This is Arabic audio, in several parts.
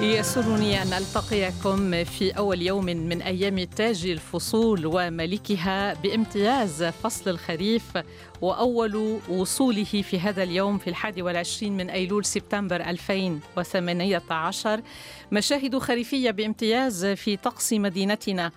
يسرني أن ألتقيكم في أول يوم من أيام تاج الفصول وملكها بامتياز فصل الخريف وأول وصوله في هذا اليوم في 21 من أيلول سبتمبر 2018. مشاهد خريفية بامتياز في طقس مدينتنا.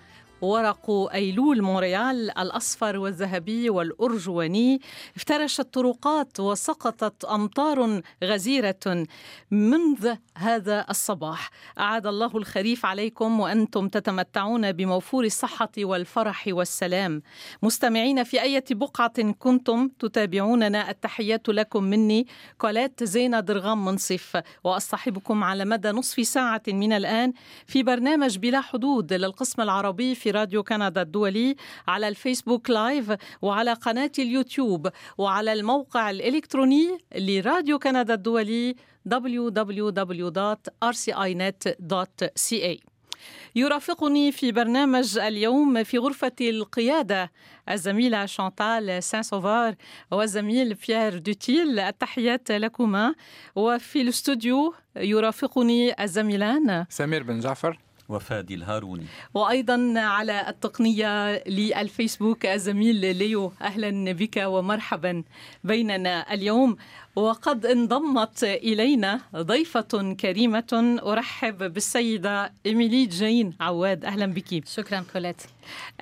ورق أيلول مونريال الأصفر والذهبي والأرجواني، افترشت الطرقات وسقطت أمطار غزيرة منذ هذا الصباح. أعاد الله الخريف عليكم وأنتم تتمتعون بموفور الصحة والفرح والسلام. مستمعين في أي بقعة كنتم تتابعوننا، التحيات لكم مني كوليت زينة درغام منصف، وأصحبكم على مدى نصف ساعة من الآن في برنامج بلا حدود للقسم العربي في راديو كندا الدولي، على الفيسبوك لايف وعلى قناة اليوتيوب وعلى الموقع الإلكتروني لراديو كندا الدولي www.rcinet.ca. يرافقني في برنامج اليوم في غرفة القيادة الزميلة شانتال سانسوفار والزميل بيير دوتيل، التحيات لكما. وفي الاستوديو يرافقني الزميلان سمير بن جعفر وفادي الهاروني، وأيضا على التقنية للفيسبوك الزميل ليو، أهلا بك ومرحبا بيننا اليوم. وقد انضمت إلينا ضيفة كريمة، أرحب بالسيدة إيميلي جين عواد، أهلا بك. شكرا كوليت.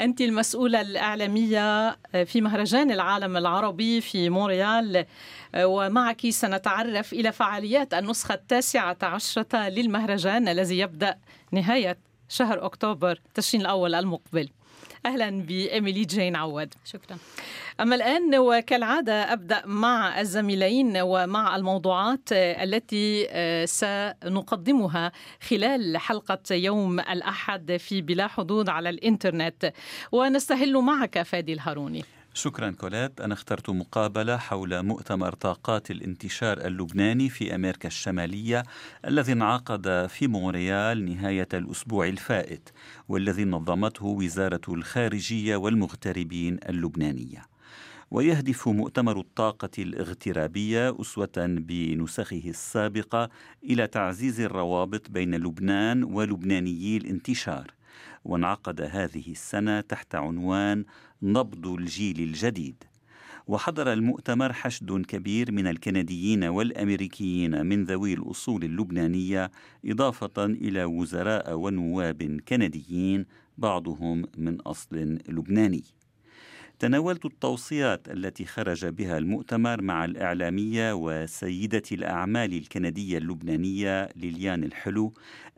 أنت المسؤولة الإعلامية في مهرجان العالم العربي في مونريال، ومعك سنتعرف إلى فعاليات النسخة 19 للمهرجان الذي يبدأ نهاية شهر أكتوبر تشرين الأول المقبل. أهلا بإيميلي جين عواد. شكرا. أما الآن وكالعادة أبدأ مع الزميلين ومع الموضوعات التي سنقدمها خلال حلقة يوم الأحد في بلا حدود على الإنترنت، ونستهل معك فادي الهاروني. شكرا كوليت. أنا اخترت مقابلة حول مؤتمر طاقات الانتشار اللبناني في أمريكا الشمالية الذي انعقد في مونريال نهاية الأسبوع الفائت، والذي نظمته وزارة الخارجية والمغتربين اللبنانية. ويهدف مؤتمر الطاقة الاغترابية أسوة بنسخه السابقة إلى تعزيز الروابط بين لبنان ولبنانيي الانتشار، وانعقد هذه السنة تحت عنوان نبض الجيل الجديد. وحضر المؤتمر حشد كبير من الكنديين والأمريكيين من ذوي الأصول اللبنانية، إضافة إلى وزراء ونواب كنديين بعضهم من أصل لبناني. تناولت التوصيات التي خرج بها المؤتمر مع الإعلامية وسيدة الأعمال الكندية اللبنانية ليليان الحلو،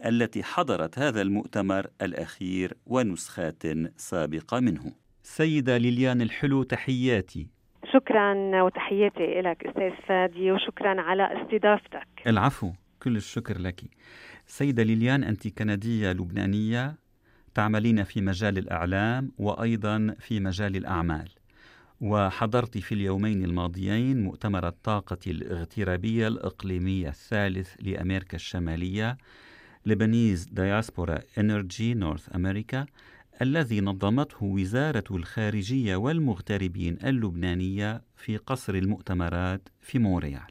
التي حضرت هذا المؤتمر الأخير ونسخات سابقة منه. سيدة ليليان الحلو، تحياتي. شكرا وتحياتي لك أستاذ فادي، وشكرا على استضافتك. العفو، كل الشكر لك. سيدة ليليان، أنت كندية لبنانية تعملين في مجال الإعلام وأيضا في مجال الأعمال، وحضرت في اليومين الماضيين مؤتمر الطاقة الاغترابية الإقليمية الثالث لأمريكا الشمالية Lebanese Diaspora Energy North America الذي نظمته وزارة الخارجية والمغتربين اللبنانية في قصر المؤتمرات في مونريال.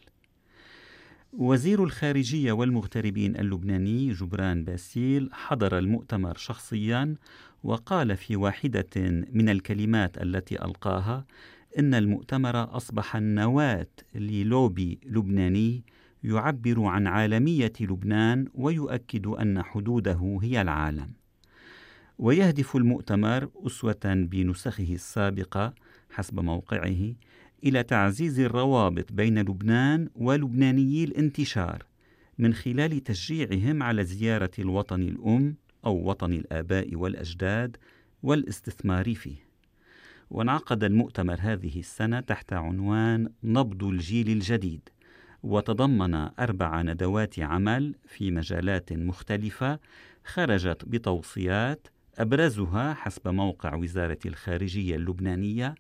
وزير الخارجية والمغتربين اللبناني جبران باسيل حضر المؤتمر شخصيا، وقال في واحدة من الكلمات التي ألقاها إن المؤتمر أصبح النواة للوبي لبناني يعبر عن عالمية لبنان ويؤكد أن حدوده هي العالم. ويهدف المؤتمر أسوة بنسخه السابقة حسب موقعه إلى تعزيز الروابط بين لبنان ولبنانيي الانتشار من خلال تشجيعهم على زيارة الوطن الأم أو وطن الآباء والأجداد والاستثمار فيه. وانعقد المؤتمر هذه السنة تحت عنوان نبض الجيل الجديد، وتضمن 4 ندوات عمل في مجالات مختلفة خرجت بتوصيات أبرزها حسب موقع وزارة الخارجية اللبنانية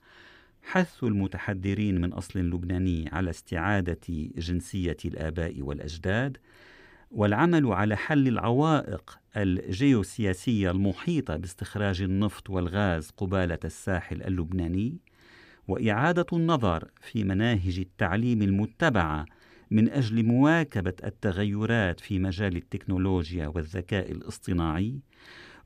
حث المتحدرين من أصل لبناني على استعادة جنسية الآباء والأجداد، والعمل على حل العوائق الجيوسياسية المحيطة باستخراج النفط والغاز قبالة الساحل اللبناني، وإعادة النظر في مناهج التعليم المتبعة من أجل مواكبة التغيرات في مجال التكنولوجيا والذكاء الاصطناعي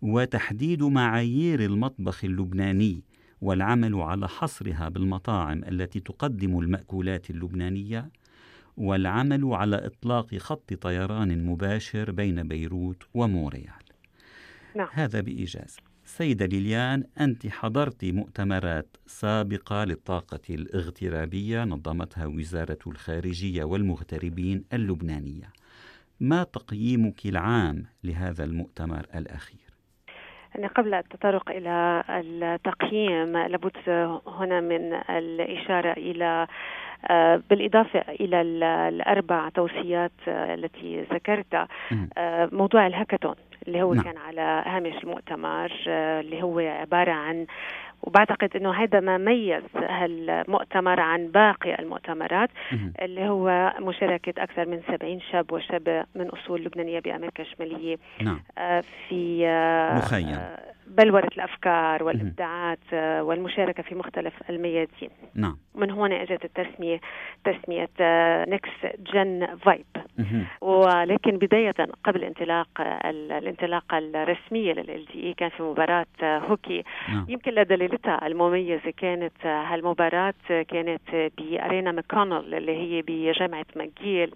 وتحديد معايير المطبخ اللبناني والعمل على حصرها بالمطاعم التي تقدم المأكولات اللبنانية والعمل على إطلاق خط طيران مباشر بين بيروت ومونريال. نعم. هذا بإيجاز. سيدة ليليان، أنت حضرت مؤتمرات سابقة للطاقة الاغترابية نظمتها وزارة الخارجية والمغتربين اللبنانية، ما تقييمك العام لهذا المؤتمر الأخير؟ قبل أن أتطرق إلى التقييم لابد هنا من الإشارة إلى بالإضافة إلى الأربع توصيات التي ذكرتها، موضوع الهاكاثون اللي هو كان على هامش المؤتمر، اللي هو عبارة عن، وبعتقد أنه هذا ما ميز هالمؤتمر عن باقي المؤتمرات، اللي هو مشاركة أكثر من 70 شاب وشابة من أصول لبنانية بأمريكا الشمالية في بلورة الأفكار والإبداعات والمشاركة في مختلف الميادين. من هنا أجت التسمية، تسمية نكس جن فايب. ولكن بداية قبل الانطلاقة الرسمية للLDE كان في مباراة هوكي، يمكن لدليلتها المميزة كانت هالمباراة كانت بأرينا ماكونل اللي هي بجامعة ماكجيل.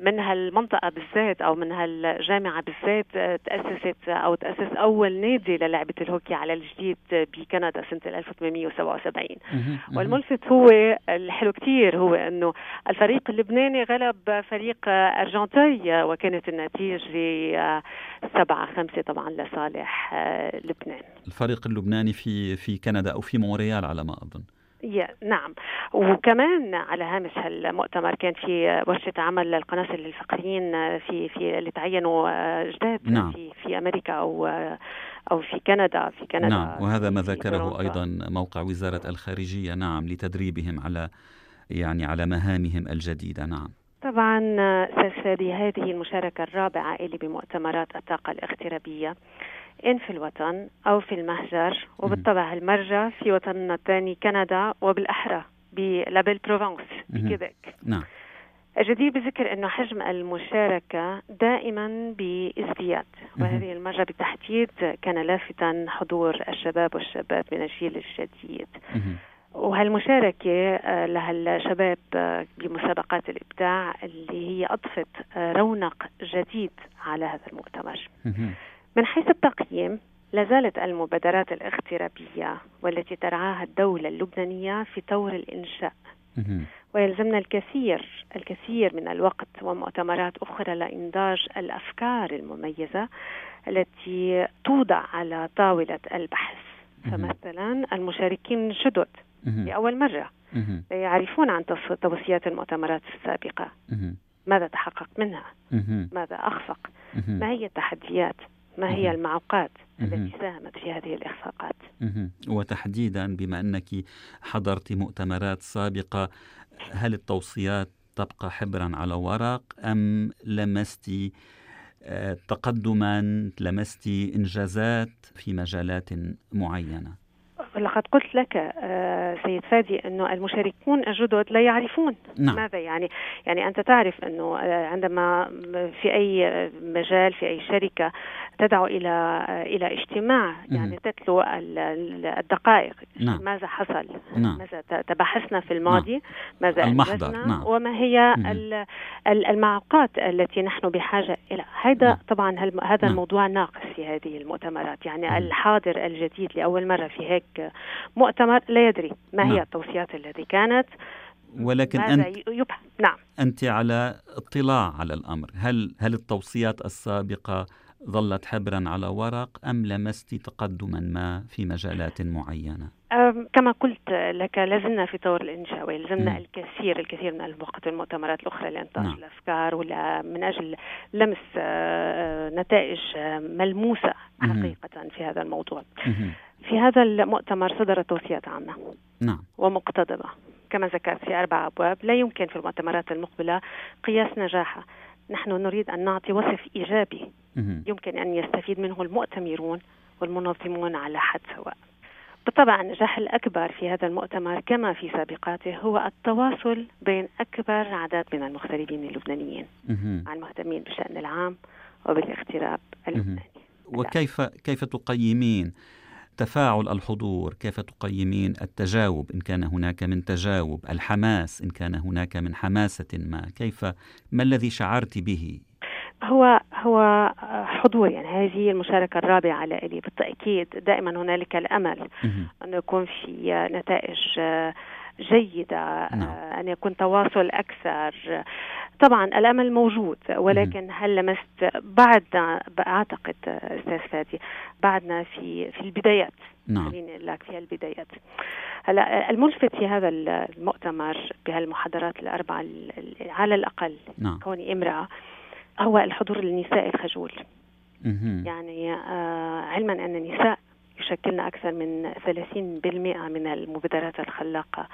من هالمنطقة بالذات أو من هالجامعة بالذات تأسست أو تأسس أول نادي للعبة الهوكي على الجديد بكندا سنة 1877. والملفت هو الحلو كتير هو أنه الفريق اللبناني غلب فريق أرجنتيني وكانت النتيجة 7-5 طبعا لصالح لبنان. الفريق اللبناني في كندا أو في مونريال على ما أظن. نعم. وكمان على هامش المؤتمر كان في ورشة عمل للقناصل الفقريين في اللي تعينوا جداد في أمريكا أو في كندا. وهذا ما ذكره أيضا موقع وزارة الخارجية لتدريبهم على على مهامهم الجديدة. طبعا سيدي هذه المشاركة الرابعة اللي بمؤتمرات الطاقة الاغترابية، إن في الوطن أو في المهجر، وبالطبع المرة في وطننا الثاني كندا وبالأحرى بلابيل بروفانس بكيبك. الجدير بذكر أنه حجم المشاركة دائما بإزدياد، وهذه المرة بالتحديد كان لافتا حضور الشباب والشابات من الجيل الجديد. وهالمشاركة لهالشباب بمسابقات الإبداع اللي هي أضفت رونق جديد على هذا المؤتمر. من حيث التقييم، لازالت المبادرات الاغترابية والتي ترعاها الدولة اللبنانية في طور الإنشاء، ويلزمنا الكثير من الوقت ومؤتمرات أخرى لإنضاج الأفكار المميزة التي توضع على طاولة البحث. فمثلا المشاركين الجدد لأول مرة لا يعرفون عن توصيات المؤتمرات السابقة، ماذا تحقق منها، ماذا أخفق، ما هي التحديات، ما هي المعوقات التي ساهمت في هذه الإخفاقات. وتحديدا بما أنك حضرت مؤتمرات سابقة، هل التوصيات تبقى حبرا على ورق أم لمستي تقدما، لمستي إنجازات في مجالات معينة؟ لقد قلت لك سيد فادي أنه المشاركون الجدد لا يعرفون ماذا يعني أنت تعرف أنه عندما في أي مجال في أي شركة تدعو إلى اجتماع، يعني تتلو الدقائق، ماذا حصل، ماذا تبحثنا في الماضي، ماذا أنجزنا، وما هي المعوقات التي نحن بحاجة إلى هذا. طبعا هذا الموضوع ناقص في هذه المؤتمرات، يعني الحاضر الجديد لأول مرة في هيك مؤتمر لا يدري ما هي التوصيات التي كانت، ولكن أنت أنت على اطلاع على الأمر. هل التوصيات السابقة ظلت حبرا على ورق أم لمست تقدما ما في مجالات معينة؟ كما قلت لك، لازلنا في طور الإنشاء ويلزمنا الكثير من الوقت المؤتمرات الأخرى لإنتاج الأفكار ولا من أجل لمس نتائج ملموسة حقيقة في هذا الموضوع. في هذا المؤتمر صدرت توصيات عامة ومقتضبة كما ذكرت في 4 أبواب، لا يمكن في المؤتمرات المقبلة قياس نجاحها. نحن نريد أن نعطي وصف إيجابي يمكن أن يستفيد منه المؤتمرون والمنظمون على حد سواء. بالطبع النجاح الأكبر في هذا المؤتمر كما في سابقاته هو التواصل بين أكبر عدد من المغتربين اللبنانيين المهتمين بالشأن العام وبالاغتراب اللبناني. وكيف تقيمين تفاعل الحضور؟ كيف تقيمين التجاوب إن كان هناك من تجاوب، الحماس إن كان هناك من حماسة ما؟ ما الذي شعرت به؟ هو حضور، يعني هذه المشاركة الرابعة لي بالتأكيد. دائما هنالك الأمل أن يكون في نتائج جيدة، أن يكون تواصل أكثر. طبعا الأمل موجود، ولكن هل لمست بعدنا؟ أعتقد أستاذ فادي بعدنا في البدايات. خليني أقول لك في البدايات. هلا الملفت في هذا المؤتمر بهالمحاضرات الأربعة على الأقل كوني امرأة هو الحضور النسائي الخجول. يعني علما أن النساء يشكلن أكثر من 30% من المبادرات الخلاقة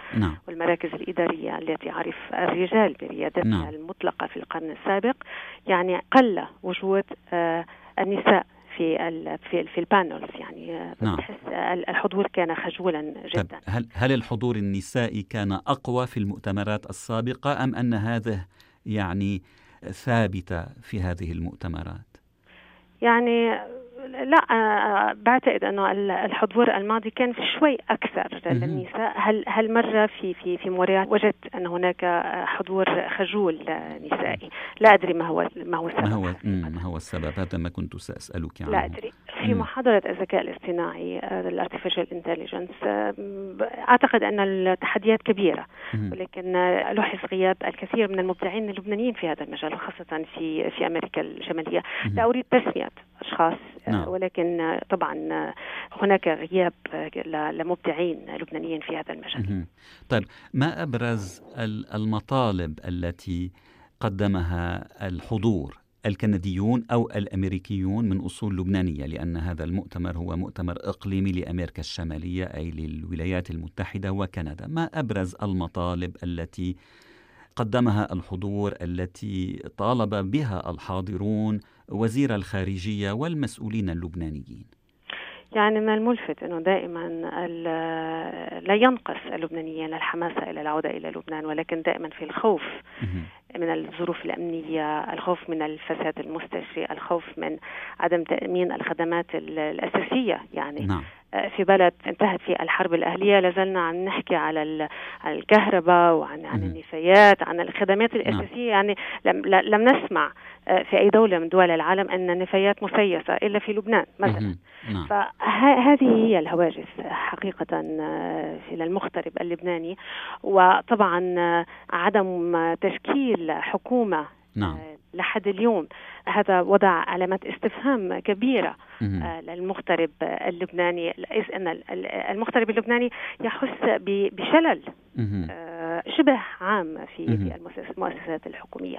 والمراكز الإدارية التي عرف الرجال بريادتها المطلقة في القرن السابق. يعني قل وجود النساء في البانلز، يعني بتحس الحضور كان خجولا جدا. هل الحضور النسائي كان أقوى في المؤتمرات السابقة أم أن هذا يعني ثابتة في هذه المؤتمرات؟ يعني لا، بعتقد أنه الحضور الماضي كان شوي أكثر للنساء. هل مرة في موريال وجدت أن هناك حضور خجول نسائي؟ لا أدري ما هو السبب. ما هو السبب؟ هذا ما كنت سأسألك عنه. لا أدري. في محاضرة الذكاء الاصطناعي الارتفيشال انتليجنس أعتقد أن التحديات كبيرة، ولكن لوحظ غياب الكثير من المبدعين اللبنانيين في هذا المجال، وخاصة في أمريكا الشمالية. لا أريد تسمية أشخاص، ولكن طبعا هناك غياب لمبدعين لبنانيين في هذا المجال. طيب، ما أبرز المطالب التي قدمها الحضور الكنديون أو الأمريكيون من أصول لبنانية؟ لأن هذا المؤتمر هو مؤتمر إقليمي لأمريكا الشمالية أي للولايات المتحدة وكندا. ما أبرز المطالب التي قدمها الحضور التي طالب بها الحاضرون وزير الخارجية والمسؤولين اللبنانيين؟ يعني من الملفت أنه دائما لا ينقص اللبنانيين الحماسة إلى العودة إلى لبنان، ولكن دائما في الخوف من الظروف الأمنية، الخوف من الفساد المستجري، الخوف من عدم تأمين الخدمات الأساسية. يعني في بلد انتهت في الحرب الأهلية لازلنا عم نحكي على الكهرباء وعن النفايات، عن الخدمات الأساسية. يعني لم نسمع في أي دولة من دول العالم أن النفايات مسيسة إلا في لبنان مثلا. فهذه هي الهواجس حقيقة للمغترب اللبناني. وطبعا عدم تشكيل حكومة لحد اليوم هذا وضع علامة استفهام كبيرة للمغترب اللبناني، إذ أن المغترب اللبناني يحس بشلل شبه عام في المؤسسات الحكومية.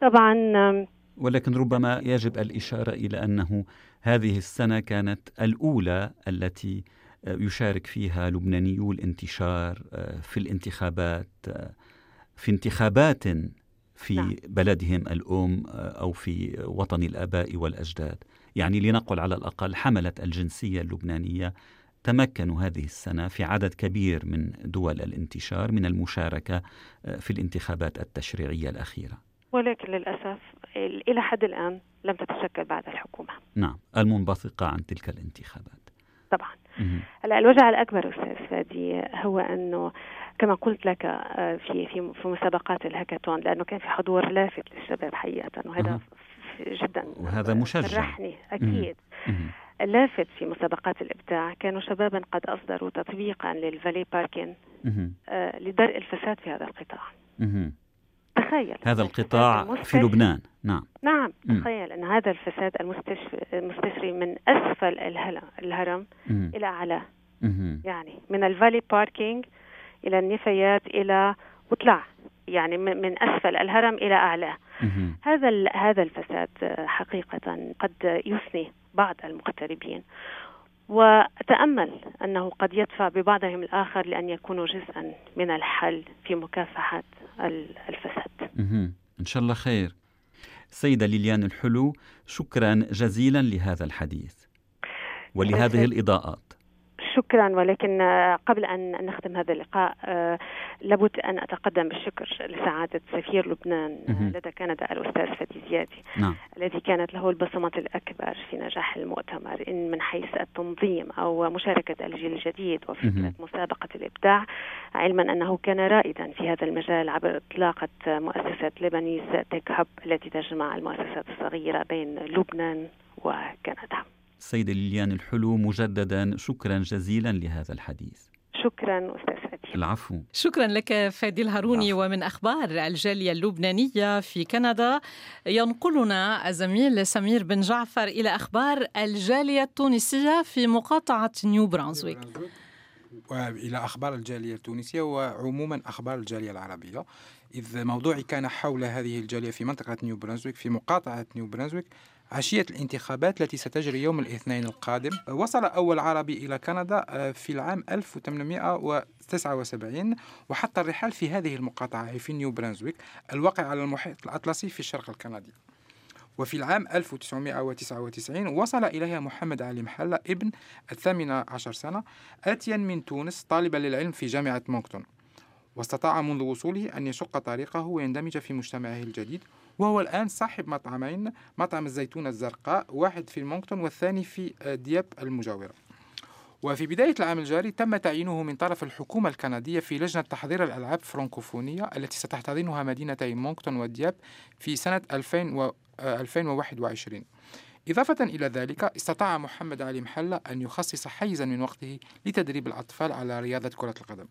طبعا ولكن ربما يجب الإشارة إلى أنه هذه السنة كانت الأولى التي يشارك فيها لبنانيو الانتشار في الانتخابات، في انتخابات في بلدهم الأم أو في وطن الآباء والأجداد. يعني لنقل على الأقل حملة الجنسية اللبنانية تمكنوا هذه السنة في عدد كبير من دول الانتشار من المشاركة في الانتخابات التشريعية الأخيرة، ولكن للأسف إلى حد الآن لم تتشكل بعد الحكومة المنبثقة عن تلك الانتخابات. طبعا هلا الوجع الأكبر أستاذ فادي هو أنه كما قلت لك في مسابقات الهاكاثون، لأنه كان في حضور لافت للشباب حقيقة، وهذا جدا وهذا مشجع أكيد. اللافت في مسابقات الإبداع كانوا شبابا قد أصدروا تطبيقا للفالي باركين لدرء الفساد في هذا القطاع. تخيل هذا القطاع في لبنان. نعم تخيل أن هذا الفساد المستشري من أسفل الهرم إلى أعلاه. يعني من الفالي باركينج إلى النفايات إلى وطلع، يعني من أسفل الهرم إلى أعلاه. هذا الفساد حقيقة قد يثني بعض المغتربين، وأتأمل أنه قد يدفع ببعضهم الآخر لأن يكونوا جزءا من الحل في مكافحة الفساد. إن شاء الله خير. سيدة ليليان الحلو، شكرا جزيلا لهذا الحديث ولهذه الإضاءات. شكرا. ولكن قبل أن نختم هذا اللقاء لابد أن أتقدم بالشكر لسعادة سفير لبنان لدى كندا الأستاذ فادي زيادة الذي كانت له البصمة الأكبر في نجاح المؤتمر، إن من حيث التنظيم أو مشاركة الجيل الجديد وفكرة مسابقة الإبداع، علما أنه كان رائدا في هذا المجال عبر إطلاقة مؤسسة لبنيز تيك هاب التي تجمع المؤسسات الصغيرة بين لبنان وكندا. السيدة ليليان الحلو، مجددا شكرا جزيلا لهذا الحديث. شكرا أستاذ فادي. العفو. شكرا لك فادي الهاروني. ومن أخبار الجالية اللبنانية في كندا ينقلنا الزميل سمير بن جعفر إلى أخبار الجالية التونسية في مقاطعة نيو برانزويك. إلى أخبار الجالية التونسية وعموما أخبار الجالية العربية، إذ موضوعي كان حول هذه الجالية في منطقة نيو برانزويك في مقاطعة نيو برانزويك عشية الانتخابات التي ستجري يوم الاثنين القادم. وصل أول عربي إلى كندا في العام 1879 وحط الرحال في هذه المقاطعة في نيو برانزويك الواقع على المحيط الأطلسي في الشرق الكندي. وفي العام 1999 وصل إليها محمد علي محلة ابن 18 سنة آتيا من تونس طالبا للعلم في جامعة مونكتون، واستطاع منذ وصوله أن يشق طريقه ويندمج في مجتمعه الجديد، وهو الآن صاحب مطعمين، مطعم الزيتونة الزرقاء واحد في مونكتون والثاني في دياب المجاورة. وفي بداية العام الجاري تم تعيينه من طرف الحكومة الكندية في لجنة تحضير الألعاب الفرنكوفونية التي ستحتضنها مدينتي مونكتون والدياب في سنة 2021. إضافة إلى ذلك استطاع محمد علي محلة أن يخصص حيزا من وقته لتدريب الأطفال على رياضة كرة القدم.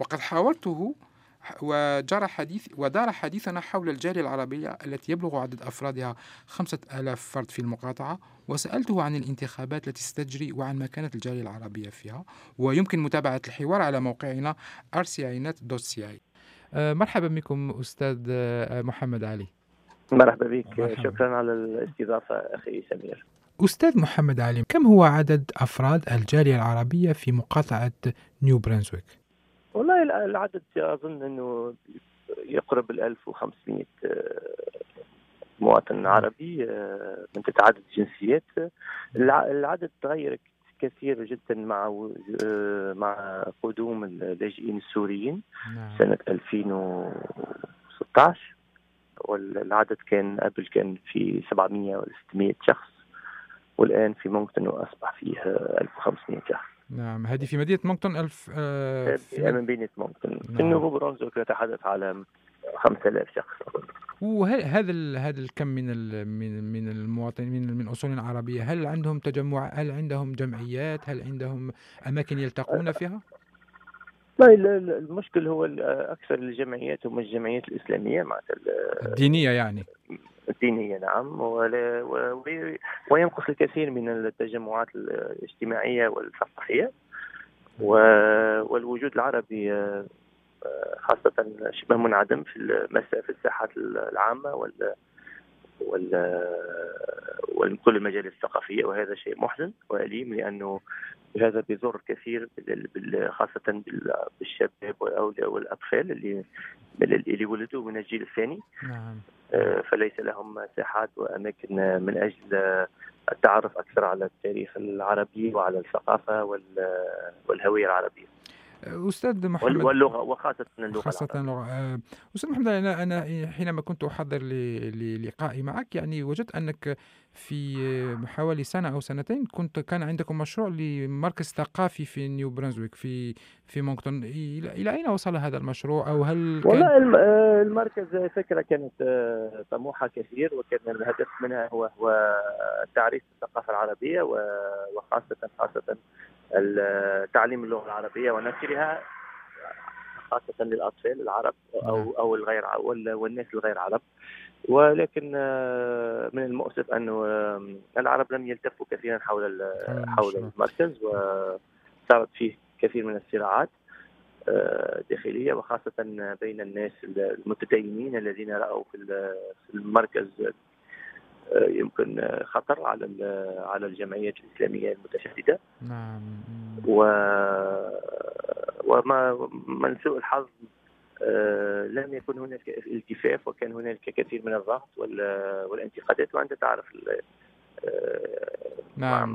وقد حاولته ودار حديثنا حول الجالية العربية التي يبلغ عدد أفرادها 5000 فرد في المقاطعة، وسألته عن الانتخابات التي ستجري وعن مكانة الجالية العربية فيها. ويمكن متابعة الحوار على موقعنا rcinet.ca. مرحبا بكم أستاذ محمد علي. مرحبا بك. مرحبا. شكرا على الاستضافة أخي سمير. أستاذ محمد علي، كم هو عدد أفراد الجالية العربية في مقاطعة نيو برانزويك؟ والله العدد أظن أنه يقرب 1500 مواطن عربي من تتعدد الجنسيات. العدد تغير كثير جدا مع قدوم اللاجئين السوريين سنة 2016، والعدد كان قبل كان في 700 و 600 شخص، والآن في مونكتون أصبح فيه 1500 شخص. نعم، هذه في مدينة مونكتون مدينة مونكتون. نيو برانزويك يتحدث على 5000 شخص. وهذا الكم من المواطنين من أصول عربية، هل عندهم تجمع، هل عندهم جمعيات، هل عندهم أماكن يلتقون فيها؟ لا، المشكل هو أكثر الجمعيات هم الجمعيات الإسلامية مع الدينية، يعني دينية. نعم، وينقص الكثير من التجمعات الاجتماعية والثقافية، والوجود العربي خاصة شبه منعدم في الساحات العامة وكل المجالات الثقافية، وهذا شيء محزن وأليم، لأنه هذا بيضر كثير خاصة بالشباب والأطفال اللي ولدوا من الجيل الثاني. نعم. فليس لهم ساحات وأماكن من أجل التعرف أكثر على التاريخ العربي وعلى الثقافة والهوية العربية. أستاذ محمد، واللغة، وخاصة اللغة. أستاذ محمد، أنا حينما كنت أحضر للقائي معك يعني وجدت أنك في حوالي سنة أو سنتين كان عندكم مشروع لمركز ثقافي في نيو برانزويك في مونكتون. إلى أين وصل هذا المشروع، أو هل والله المركز فكرة كانت طموحة كثير، وكان الهدف منها هو تعريف الثقافة العربية وخاصة تعليم اللغة العربية ونشرها خاصة للأطفال العرب أو الغير والناس الغير عرب. ولكن من المؤسف أنه العرب لم يلتفوا كثيرا حول المركز، وصارت فيه كثير من الصراعات داخلية، وخاصة بين الناس المتدينين الذين رأوا في المركز يمكن خطر على الجمعيات الإسلامية المتشددة. نعم. وما من سوء الحظ لم يكن هناك التفاف، وكان هناك كثير من الضغط والانتقادات، وأنت تعرف. نعم.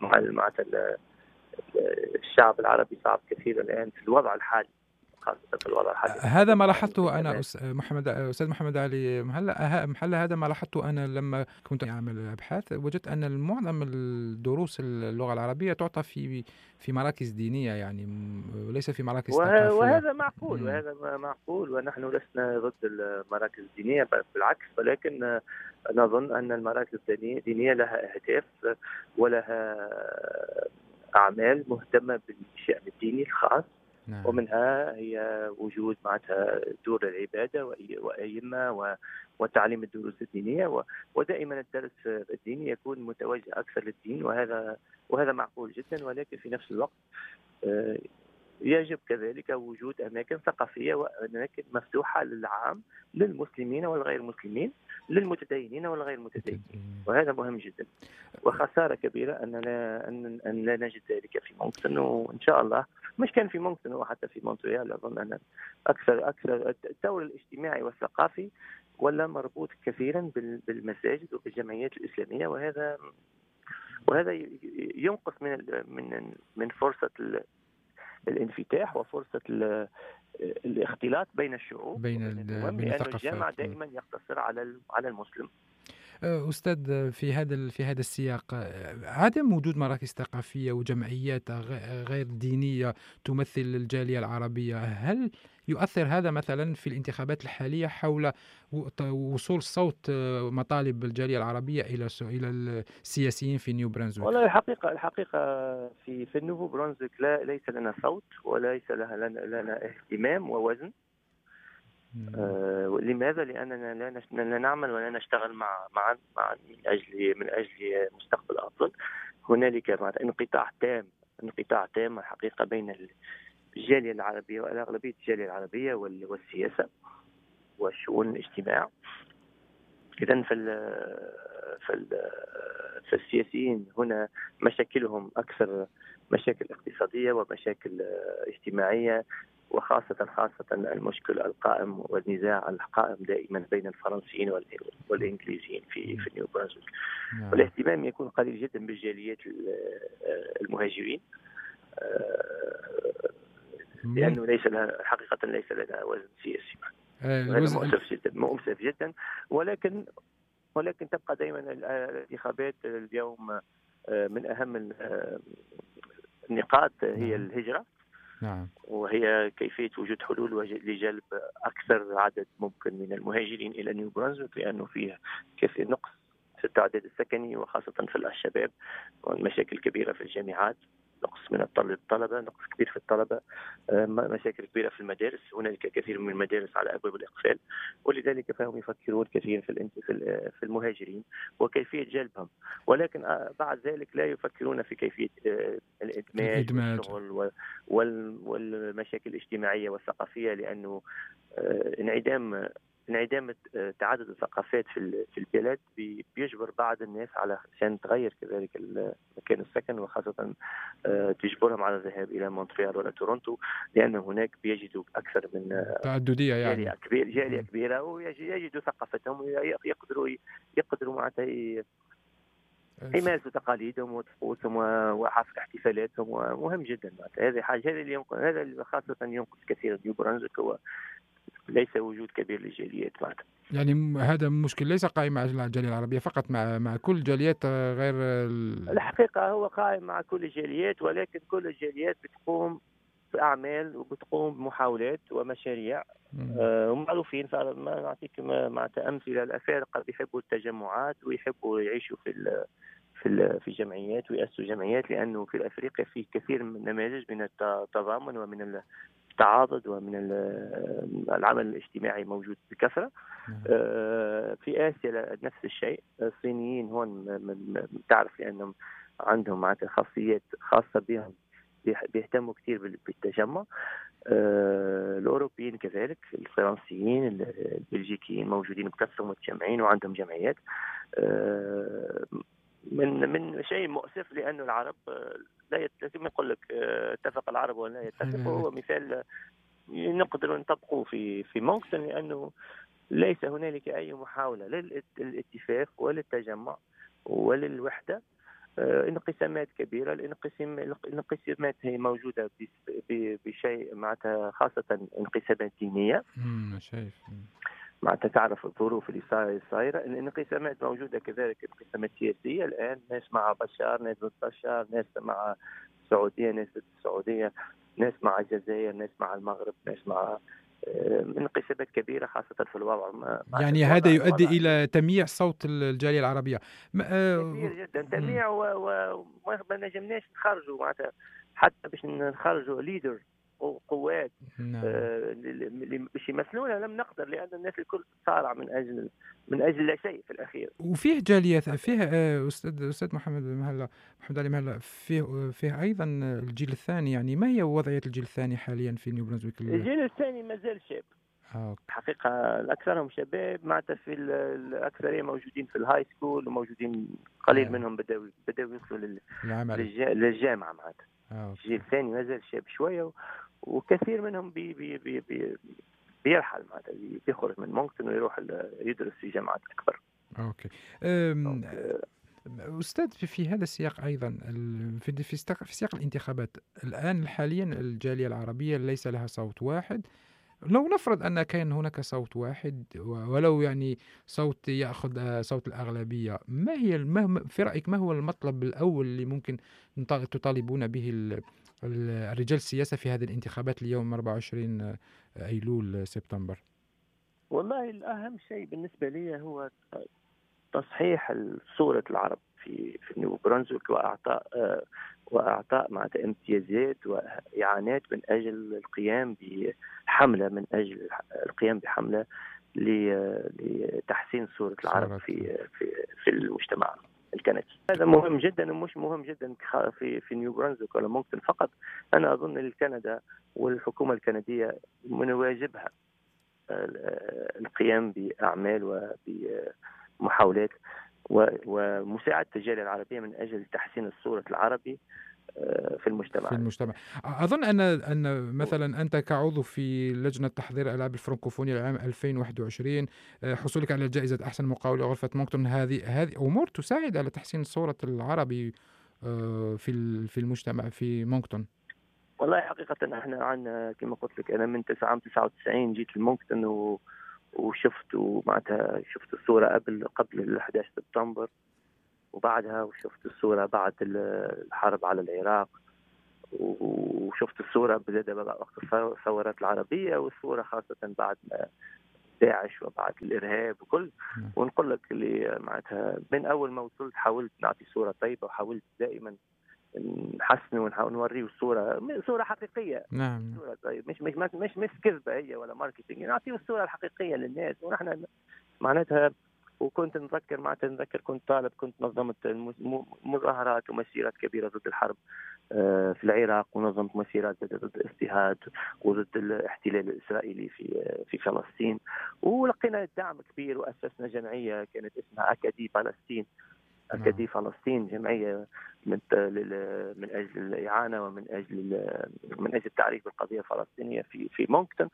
مع الشعب العربي صعب كثيرا الآن في الوضع الحالي، خاصة في الوضع الحالي. هذا ما لاحظته أنا أستاذ محمد علي محلة، هذا ما لاحظته أنا لما كنت أعمل أبحاث، وجدت أن معظم الدروس اللغة العربية تعطى في مراكز دينية يعني، وليس في مراكز ثقافية. وهذا معقول، وهذا معقول، ونحن لسنا ضد المراكز الدينية بالعكس، ولكن نظن أن المراكز الدينية لها أهداف ولها أعمال مهتمة بالشأن الديني الخاص، ومنها هي وجود معها دور العبادة وأئمة وتعليم الدروس الدينية، ودائما الدرس الديني يكون متوجه أكثر للدين، وهذا معقول جدا، ولكن في نفس الوقت يجب كذلك وجود أماكن ثقافية وأماكن مفتوحة للعام، للمسلمين والغير المسلمين، للمتدينين والغير المتدينين، وهذا مهم جدا. وخسارة كبيرة أن لا نجد ذلك في مونكتون، وإن شاء الله مش كان في مونكتون وحتى في مونتريال، أظن أن أكثر الدور الاجتماعي والثقافي ولا مربوط كثيرا بالمساجد وبالجمعيات الإسلامية، وهذا ينقص من فرصة الانفتاح وفرصة الاختلاط بين الشعوب، بين الجامعة دائما يقتصر على المسلم. أستاذ، في هذا السياق، عدم وجود مراكز ثقافية وجمعيات غير دينية تمثل الجالية العربية، هل يؤثر هذا مثلا في الانتخابات الحالية حول وصول صوت مطالب الجالية العربية إلى السياسيين في نيو برونزويك؟ والله الحقيقة في نيو برونزويك ليس لنا صوت وليس لنا اهتمام ووزن. لماذا؟ لأننا لا نعمل ولا نشتغل مع من أجل مستقبل أفضل. هنالك انقطاع تام الحقيقة بين الجالية العربية والأغلبية الجالية العربية والسياسة والشؤون الاجتماع. إذن فالسياسيين هنا مشاكلهم أكثر مشاكل اقتصادية ومشاكل اجتماعية، وخاصة المشكل القائم والنزاع القائم دائما بين الفرنسيين والإنجليزيين في نيو برونزويك. والاهتمام يكون قليل جدا بالجاليات المهاجرين، لأنه ليس لها وزن سياسي. مؤسف جدا، ولكن تبقى دائما الانتخابات اليوم من أهم النقاط هي الهجرة، وهي كيفية وجود حلول لجلب أكثر عدد ممكن من المهاجرين إلى نيو برونزويك، لأنه فيها كثير نقص في التعداد السكني وخاصة في الشباب، ومشاكل كبيرة في الجامعات، نقص من الطلبة، نقص كبير في الطلبة، مشاكل كبيرة في المدارس، هناك كثير من المدارس على أبواب الإقفال، ولذلك فهم يفكرون كثيرا في المهاجرين وكيفية جلبهم، ولكن بعد ذلك لا يفكرون في كيفية الإدماج والمشاكل الاجتماعية والثقافية، لأنه انعدام تعدد الثقافات في البلاد بيجبر بعض الناس على عشان تغير كذلك مكان السكن، وخاصة تجبرهم على الذهاب إلى مونتريال ولا تورونتو، لأن هناك بيجدوا أكثر من تعددية يعني جالية كبيرة، ويجدوا ثقافتهم يقدروا معناتها يمارسوا تقاليدهم وطقوسهم واحتفالاتهم، ومهم جدا هذه حاجة. هذا اللي خاصة ينقص كثير نيو برونزويك، هو ليس وجود كبير للجاليات معناتها. يعني هذا مشكل ليس قائم مع الجالية العربية فقط، مع كل الجاليات غير الحقيقة هو قائم مع كل الجاليات، ولكن كل الجاليات بتقوم بأعمال وبتقوم بمحاولات ومشاريع ومعروفين. فنعطيك معناتها أمثلة، الأفارقة بيحبوا التجمعات ويحبوا يعيشوا في جمعيات ويأسسوا جمعيات، لأنه في أفريقيا فيه كثير من نماذج من التضامن ومن التعاضد ومن العمل الاجتماعي موجود بكثرة. في آسيا نفس الشيء، الصينيين هون تعرف لأنهم عندهم معناتها خاصيات خاصة بهم، بيهتموا كثير بالتجمع. الأوروبيين كذلك، الفرنسيين، البلجيكيين موجودين بكثرة ومتجمعين وعندهم جمعيات. من شيء مؤسف لأنه العرب لازم يقول لك اتفق العرب ولا يتفق، هو مثال نقدر نطبقه في مونكتون، لأنه ليس هنالك أي محاولة للاتفاق وللتجمع وللوحدة، انقسامات كبيرة. الانقسامات هي موجودة بشيء معناتها، خاصة انقسامات دينية. معناتها تعرف الظروف اللي صايرة. الانقسامات موجودة كذلك انقسامات سياسية الآن، ناس مع بشار، ناس ضد بشار، ناس مع السعودية، ناس ضد السعودية، ناس مع الجزائر، ناس مع المغرب، ناس مع انقسامات كبيرة خاصة في الوضع. يعني هذا يؤدي إلى تمييع صوت الجالية العربية كبير جدا، تمييع، وما نجمناش نخرجوا معناتها، حتى باش نخرجوا ليدر أو قوات باش يمثلونا لم نقدر، لأن الناس الكل تصارع من أجل لا شيء في الأخير. وفيه جالية، فيه أستاذ محمد علي مهلا، فيه أيضا الجيل الثاني. يعني ما هي وضعية الجيل الثاني حاليا في نيو برونزويك؟ الجيل الثاني ما زال شاب حقيقة، الأكثرهم شباب معناتها، في الأكثرية موجودين في الهاي سكول، وموجودين قليل منهم بدأوا يوصلوا للجامعة معناتها. الجيل الثاني ما زال شاب شوية، وكثير منهم بي بي بي بي بيرحل معناتها، بيخرج من مونكتون ويروح يدرس في جامعات أكبر. أوكي. أستاذ، في هذا السياق أيضا، في سياق الانتخابات الآن حاليا، الجالية العربية ليس لها صوت واحد. لو نفرض أن كان هناك صوت واحد، ولو يعني صوت يأخذ صوت الأغلبية، ما في رأيك ما هو المطلب الأول اللي ممكن تطالبون به الرجال السياسة في هذه الانتخابات اليوم 24 أيلول سبتمبر؟ والله الأهم شيء بالنسبة لي هو تصحيح صورة العرب في نيو برونزويك، وأعطاء معناتها امتيازات وإعانات من أجل القيام بحملة لتحسين صورة العرب في المجتمع الكندي. هذا مهم جدا، ومش مهم جدا في نيو برونزويك ولا ممكن فقط. أنا أظن الكندا والحكومة الكندية من واجبها القيام بأعمال وبمحاولات ومساعدة الجالية العربية من أجل تحسين الصورة العربي في المجتمع. أظن أن مثلا أنت كعضو في لجنة تحضير ألعاب الفرنكوفونية العام 2021، حصولك على جائزة أحسن مقاولة غرفة مونكتون، هذه أمور تساعد على تحسين صورة العربي في المجتمع في مونكتون. والله حقيقة احنا عندنا كما قلت لك، أنا من 1999 جيت لمونكتون وشفت الصورة قبل 11 سبتمبر وبعدها، وشفت الصورة بعد الحرب على العراق، وشفت الصورة بدأت وقت الثورات العربية، والصورة خاصة بعد داعش وبعد الإرهاب وكل. ونقول لك اللي معناتها من أول ما وصلت حاولت نعطي صورة طيبة، وحاولت دائما نحسن ونوريه صورة حقيقية. نعم. صورة طيب، مش كذبة هي ولا ماركتينج، نعطيه الصورة الحقيقية للناس. ونحن معناتها، وكنت نذكر كنت طالب، كنت نظمت مظاهرات ومسيرات كبيرة ضد الحرب في العراق، ونظمت مسيرات ضد الاضطهاد وضد الاحتلال الإسرائيلي في فلسطين، ولقينا دعم كبير، وأسسنا جمعية كانت اسمها أكادي فلسطين، جمعية من أجل الإعانة ومن أجل التعريف بالقضية الفلسطينية في مونكتون.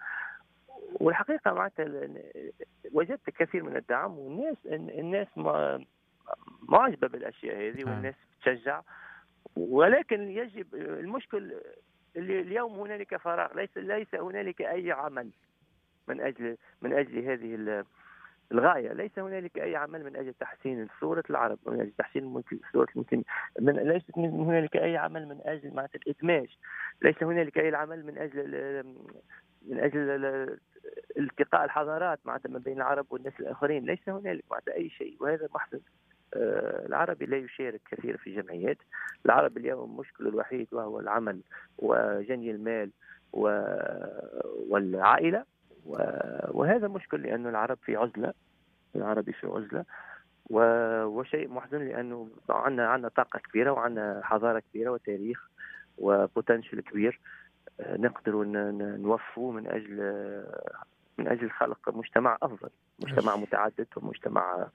والحقيقة معناتها وجدت كثير من الدعم، والناس معجبة بالأشياء هذه، والناس تشجع. ولكن يجب، المشكل اليوم هنالك فراغ، ليس هنالك أي عمل من أجل هذه الغاية، ليس هنالك أي عمل من أجل تحسين صورة العرب، من أجل تحسين صورة المسلمين، ليس هنالك أي عمل من أجل معناتها الإدماج، ليس هنالك أي عمل من أجل التقاء الحضارات معناتها ما بين العرب والناس الآخرين، ليس هنالك معناتها أي شيء. وهذا محزن. العربي لا يشارك كثير في جمعيات العرب اليوم. مشكله الوحيد وهو العمل وجني المال والعائلة، وهذا مشكل، لأنه العرب في عزلة، العربي في عزلة، وشيء محزن، لأنه عنا طاقة كبيرة، وعنا حضارة كبيرة وتاريخ وبوتنشل كبير نقدر نوفوه من أجل خلق مجتمع أفضل، مجتمع متعدد، ومجتمع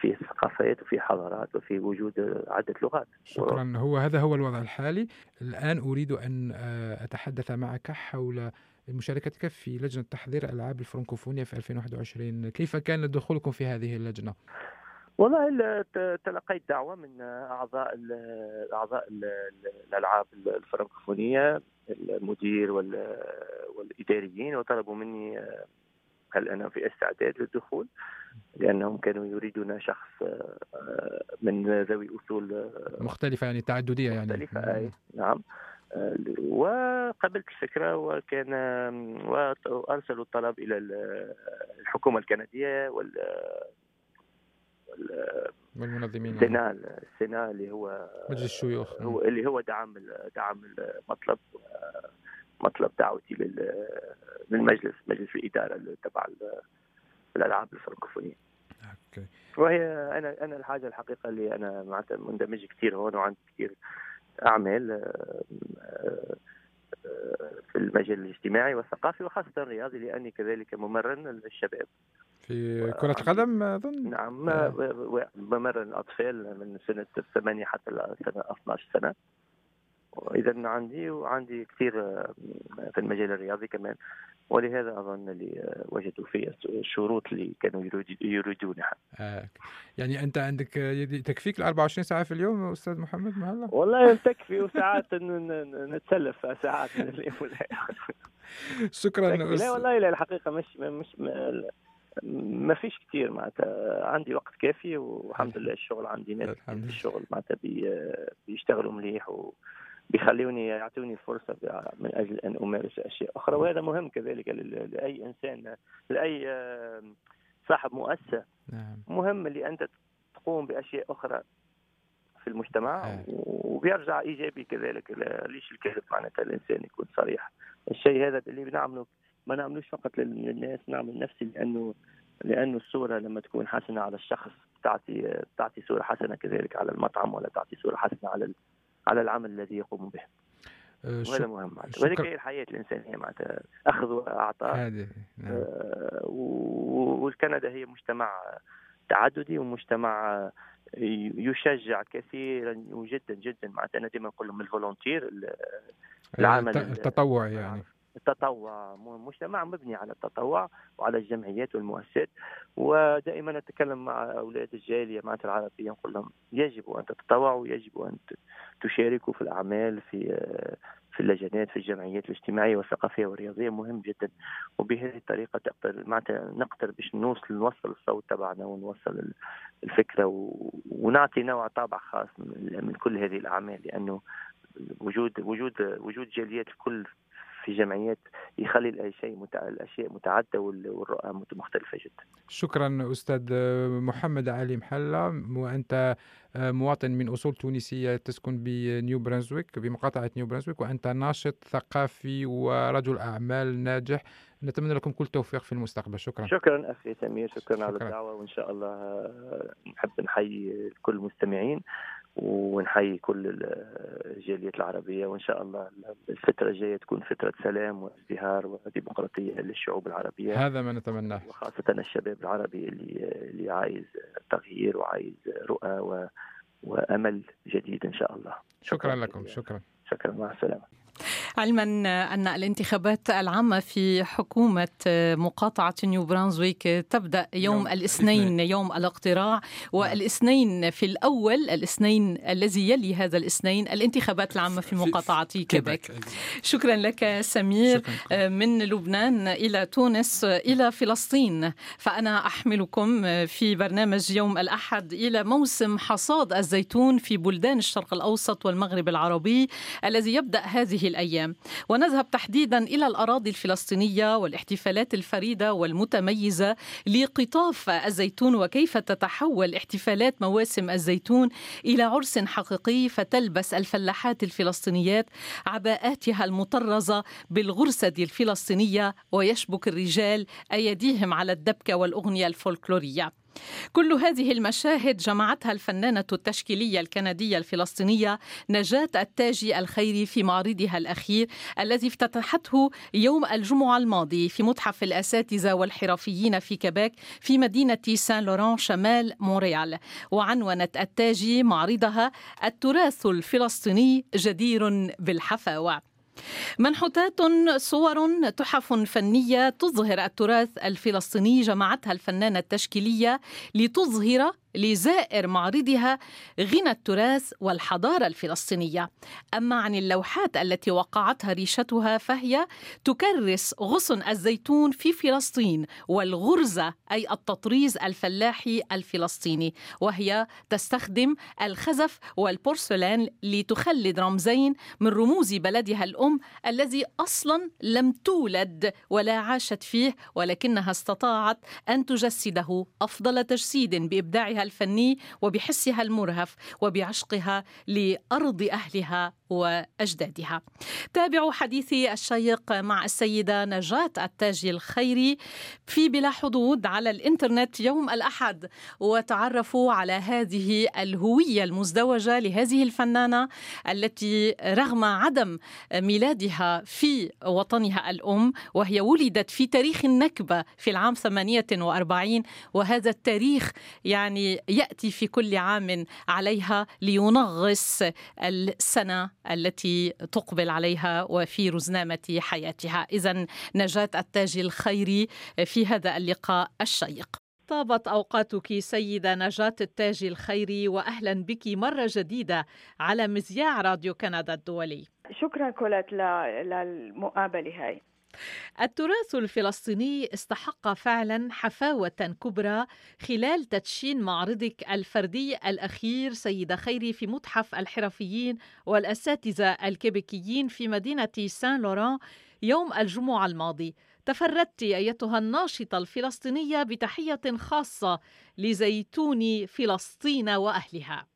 فيه ثقافات وفيه حضارات وفيه وجود عدة لغات. شكرا. هذا هو الوضع الحالي. الآن أريد أن أتحدث معك حول مشاركتك في لجنة تحضير ألعاب الفرنكوفونية في 2021. كيف كان دخولكم في هذه اللجنة؟ والله تلقيت دعوة من أعضاء الألعاب الفرنكفونية المدير والإداريين وطلبوا مني هل أنا في استعداد للدخول، لأنهم كانوا يريدون شخص من ذوي أصول مختلفة يعني تعددية مختلفة يعني. نعم، وقبلت الفكرة وكان وأرسلوا الطلب إلى الحكومة الكندية والمنظمين السنال اللي هو مجلس الشيوخ اللي هو دعم مطلب دعوتي مجلس الإدارة تبع الألعاب الفرنكفونية. اوكي، وهي انا الحاجة الحقيقة اللي انا معناتها مندمج كثير هون وعندي كثير اعمال في المجال الاجتماعي والثقافي وخاصة الرياضي، لاني كذلك ممرن للشباب في كرة القدم أظن. نعم، بمرن الأطفال من سنة 8 حتى 12 سنة، إذا عندي كثير في المجال الرياضي كمان، ولهذا أظن اللي وجدوا فيه الشروط اللي كانوا يريدونها. يعني أنت عندك تكفيك 24 ساعة في اليوم أستاذ محمد مهلا؟ والله تكفي، وساعات نتسلف ساعات من اليوم والآخر. شكرا. لا والله الحقيقة مش ما فيش كتير معناتها، عندي وقت كافي والحمد لله. الشغل عندي ناس الشغل معناتها بيشتغلوا مليح وبيخليوني يعطوني فرصة من أجل أن أمارس أشياء أخرى، وهذا مهم كذلك لأي إنسان، لأي صاحب مؤسسة. مهم اللي أنت تقوم بأشياء أخرى في المجتمع وبيرجع إيجابي كذلك. ليش الكذب معناتها؟ الإنسان يكون صريح. الشيء هذا اللي بنعمله ما نعملوش فقط للناس، نعمل نفسي، لأنه الصورة لما تكون حسنة على الشخص تعطي صورة حسنة كذلك على المطعم، ولا تعطي صورة حسنة على العمل الذي يقوم به. وهذا مهم، وهذه هي الحياة الإنسانية معناتها، أخذ وأعطاء. نعم. والكندا هي مجتمع تعددي ومجتمع يشجع كثيرا وجدا جدا معناتها. أنا دائما نقول لهم الفولونتير، العمل التطوعي يعني. التطوع مجتمع مبني على التطوع وعلى الجمعيات والمؤسسات، ودائما نتكلم مع أولاد الجالية معناتها العربية، نقول لهم يجب أن تتطوعوا، يجب أن تشاركوا في الأعمال، في اللجنات، في الجمعيات الاجتماعية والثقافية والرياضية، مهم جدا. وبهذه الطريقة تقدر معناتها نقدر باش نوصل الصوت تبعنا ونوصل الفكرة ونعطي نوع طابع خاص من كل هذه الأعمال، لأنه وجود جاليات الكل في جمعيات يخلي الأشياء متعددة والرؤى مختلفة جدا. شكرا أستاذ محمد علي محلة، وأنت مواطن من أصول تونسية تسكن بنيو برنزويك بمقاطعة نيو برنزويك، وأنت ناشط ثقافي ورجل أعمال ناجح. نتمنى لكم كل التوفيق في المستقبل. شكرا أخي سمير، شكرا على الدعوة، وإن شاء الله نحب نحيي كل المستمعين ونحيي كل الجاليات العربية، وإن شاء الله الفترة الجاية تكون فترة سلام وازدهار وديمقراطية للشعوب العربية. هذا ما نتمناه، وخاصة الشباب العربي اللي عايز تغيير وعايز رؤى وأمل جديد إن شاء الله. شكرا لكم. شكرا، مع السلامة. علما أن الانتخابات العامة في حكومة مقاطعة نيو برانزويك تبدأ يوم الاثنين، يوم الاقتراع، والاثنين في الأول، الاثنين الذي يلي هذا الاثنين، الانتخابات العامة في مقاطعة كيبك. شكرا لك سمير. من لبنان إلى تونس إلى فلسطين، فأنا أحملكم في برنامج يوم الأحد إلى موسم حصاد الزيتون في بلدان الشرق الأوسط والمغرب العربي الذي يبدأ هذه الأيام، ونذهب تحديدا إلى الأراضي الفلسطينية والاحتفالات الفريدة والمتميزة لقطاف الزيتون، وكيف تتحول احتفالات مواسم الزيتون إلى عرس حقيقي فتلبس الفلاحات الفلسطينيات عباءاتها المطرزة بالغرسة الفلسطينية ويشبك الرجال أيديهم على الدبكة والأغنية الفولكلورية. كل هذه المشاهد جمعتها الفنانة التشكيلية الكندية الفلسطينية نجاة التاجي الخيري في معرضها الأخير الذي افتتحته يوم الجمعة الماضي في متحف الأساتذة والحرفيين في كيبيك في مدينة سان لوران شمال مونريال. وعنونت التاجي معرضها التراث الفلسطيني جدير بالحفاوة. منحوتات، صور، تحف فنية تظهر التراث الفلسطيني جمعتها الفنانة التشكيلية لتظهر لزائر معرضها غنى التراث والحضارة الفلسطينية. أما عن اللوحات التي وقعتها ريشتها فهي تكرس غصن الزيتون في فلسطين والغرزة أي التطريز الفلاحي الفلسطيني، وهي تستخدم الخزف والبورسلان لتخلد رمزين من رموز بلدها الأم الذي أصلا لم تولد ولا عاشت فيه، ولكنها استطاعت أن تجسده أفضل تجسيد بإبداعها الفني وبحسها المرهف وبعشقها لأرض أهلها وأجدادها. تابعوا حديثي الشيق مع السيدة نجاة التاجي الخيري في بلا حدود على الإنترنت يوم الأحد، وتعرفوا على هذه الهوية المزدوجة لهذه الفنانة التي رغم عدم ميلادها في وطنها الأم، وهي ولدت في تاريخ النكبة في العام 48، وهذا التاريخ يعني يأتي في كل عام عليها لينغص السنة التي تقبل عليها وفي رزنامة حياتها. إذن نجاة التاجي الخيري في هذا اللقاء الشيق. طابت أوقاتك سيدة نجاة التاجي الخيري، وأهلا بك مرة جديدة على مذياع راديو كندا الدولي. شكرا كوليت للمقابلة هاي. التراث الفلسطيني استحق فعلا حفاوة كبرى خلال تدشين معرضك الفردي الأخير سيدة خيري في متحف الحرفيين والأساتذة الكيبيكيين في مدينة سان لوران يوم الجمعة الماضي. تفردت أيتها الناشطة الفلسطينية بتحية خاصة لزيتون فلسطين وأهلها.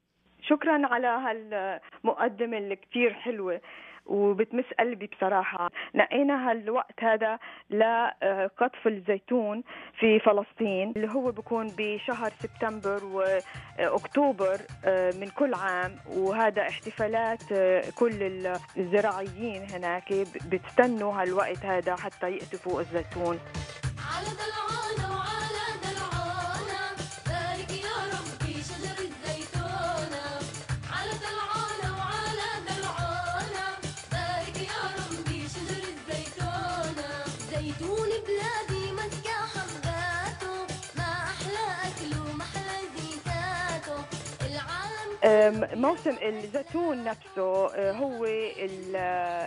شكرا على هالمقدمة اللي كتير حلوة وبتمس قلبي بصراحة. نقينا هالوقت هذا لقطف الزيتون في فلسطين اللي هو بيكون بشهر سبتمبر وأكتوبر من كل عام، وهذا احتفالات كل الزراعيين هناك بتستنوا هالوقت هذا حتى يقطفوا الزيتون. موسم الزيتون نفسه هو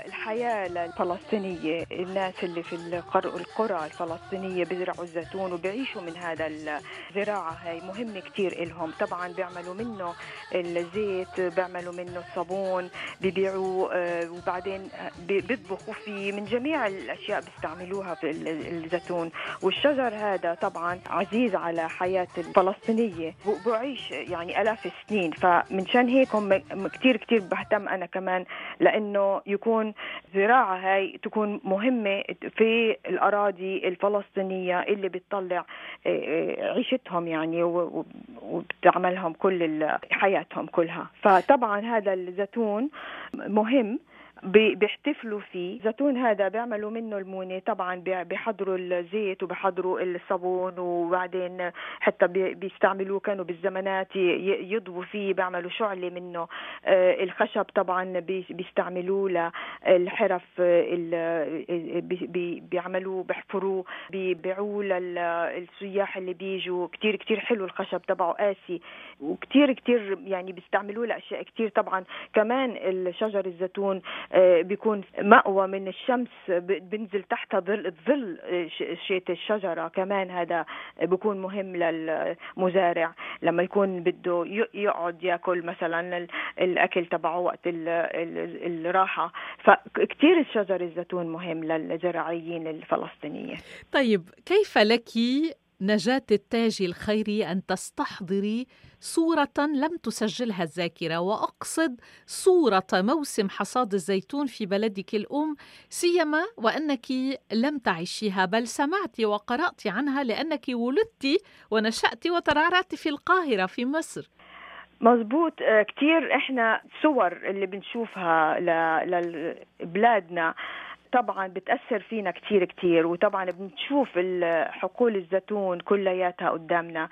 الحياة الفلسطينية. الناس اللي في القرى الفلسطينية بيزرعوا الزيتون وبيعيشوا من هذا الزراعة، هاي مهمة كتير إلهم. طبعا بيعملوا منه الزيت، بيعملوا منه الصابون، بيبيعوا وبعدين بيطبخوا فيه، من جميع الأشياء بيستعملوها في الزيتون. والشجر هذا طبعا عزيز على حياة الفلسطينية وبعيش يعني آلاف السنين. من شان هيك هم كتير بهتم أنا كمان لأنه يكون زراعة هاي تكون مهمة في الأراضي الفلسطينية اللي بتطلع عيشتهم يعني وبتعملهم كل حياتهم كلها. فطبعا هذا الزيتون مهم بيحتفلوا فيه. زيتون هذا بيعملوا منه المونة، طبعا بيحضروا الزيت وبيحضروا الصابون، وبعدين حتى بيستعملوه كانوا بالزمانات يضبوا فيه، بيعملوا شعلة منه. الخشب طبعا بيستعملوه للحرف، بيعملوه بيحفروه بيبيعوه للسياح اللي بيجوا. كتير حلو الخشب تبعه قاسي، وكتير يعني بيستعملوه لأشياء كتير. طبعا كمان الشجر الزيتون بيكون مأوى من الشمس، بنزل تحت ظل شيت الشجرة. كمان هذا بيكون مهم للمزارع لما يكون بده يقعد يأكل مثلا الأكل تبعه وقت الراحة. فكتير الشجر الزيتون مهم للزراعيين الفلسطينيين. طيب، كيف لك نجاة التاجي الخيري أن تستحضري صورة لم تسجلها الذاكرة، وأقصد صورة موسم حصاد الزيتون في بلدك الأم، سيما وأنك لم تعيشيها بل سمعت وقرأت عنها لأنك ولدت ونشأت وترعرعت في القاهرة في مصر؟ مظبوط. كتير إحنا صور اللي بنشوفها لبلادنا طبعا بتأثر فينا كتير وطبعا بنشوف حقول الزيتون كلياتها قدامنا.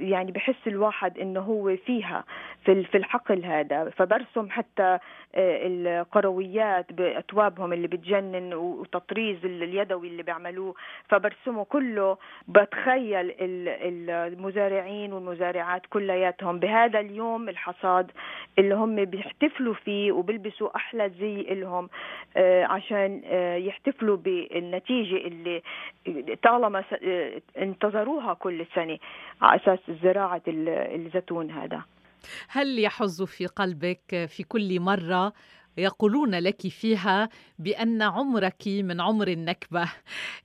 يعني بحس الواحد انه هو فيها في الحقل هذا. فبرسم حتى القرويات باكوابهم اللي بتجنن وتطريز اليدوي اللي بيعملوه، فبرسمه كله، بتخيل المزارعين والمزارعات كلياتهم بهذا اليوم الحصاد اللي هم بيحتفلوا فيه وبيلبسوا احلى زي لهم عشان يحتفلوا بالنتيجة اللي طالما انتظروها كل السنة على اساس زراعة الزيتون هذا. هل يحز في قلبك في كل مرة يقولون لك فيها بأن عمرك من عمر النكبة؟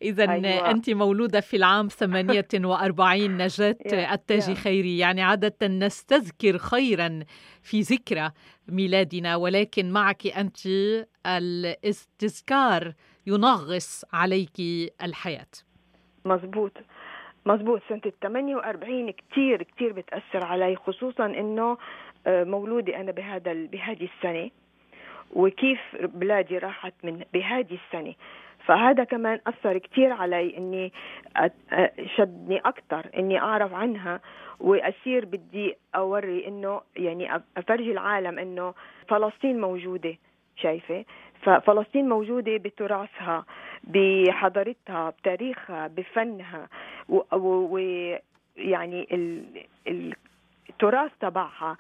إذن أيوة. أنت مولودة في العام 48 نجاة التاجي خيري، يعني عادة نستذكر خيرا في ذكرى ميلادنا، ولكن معك أنت الاستذكار ينغص عليك الحياة. مزبوط. سنة 48 كتير بتأثر علي، خصوصا أنه مولودي أنا بهذه السنة، وكيف بلادي راحت من بهذه السنة، فهذا كمان أثر كتير علي، إني شدني أكتر إني أعرف عنها وأسير بدي أوري إنه يعني أفرجي العالم إنه فلسطين موجودة، شايفة؟ ففلسطين موجودة بتراثها، بحضارتها، بتاريخها، بفنها، ويعني التراث تبعها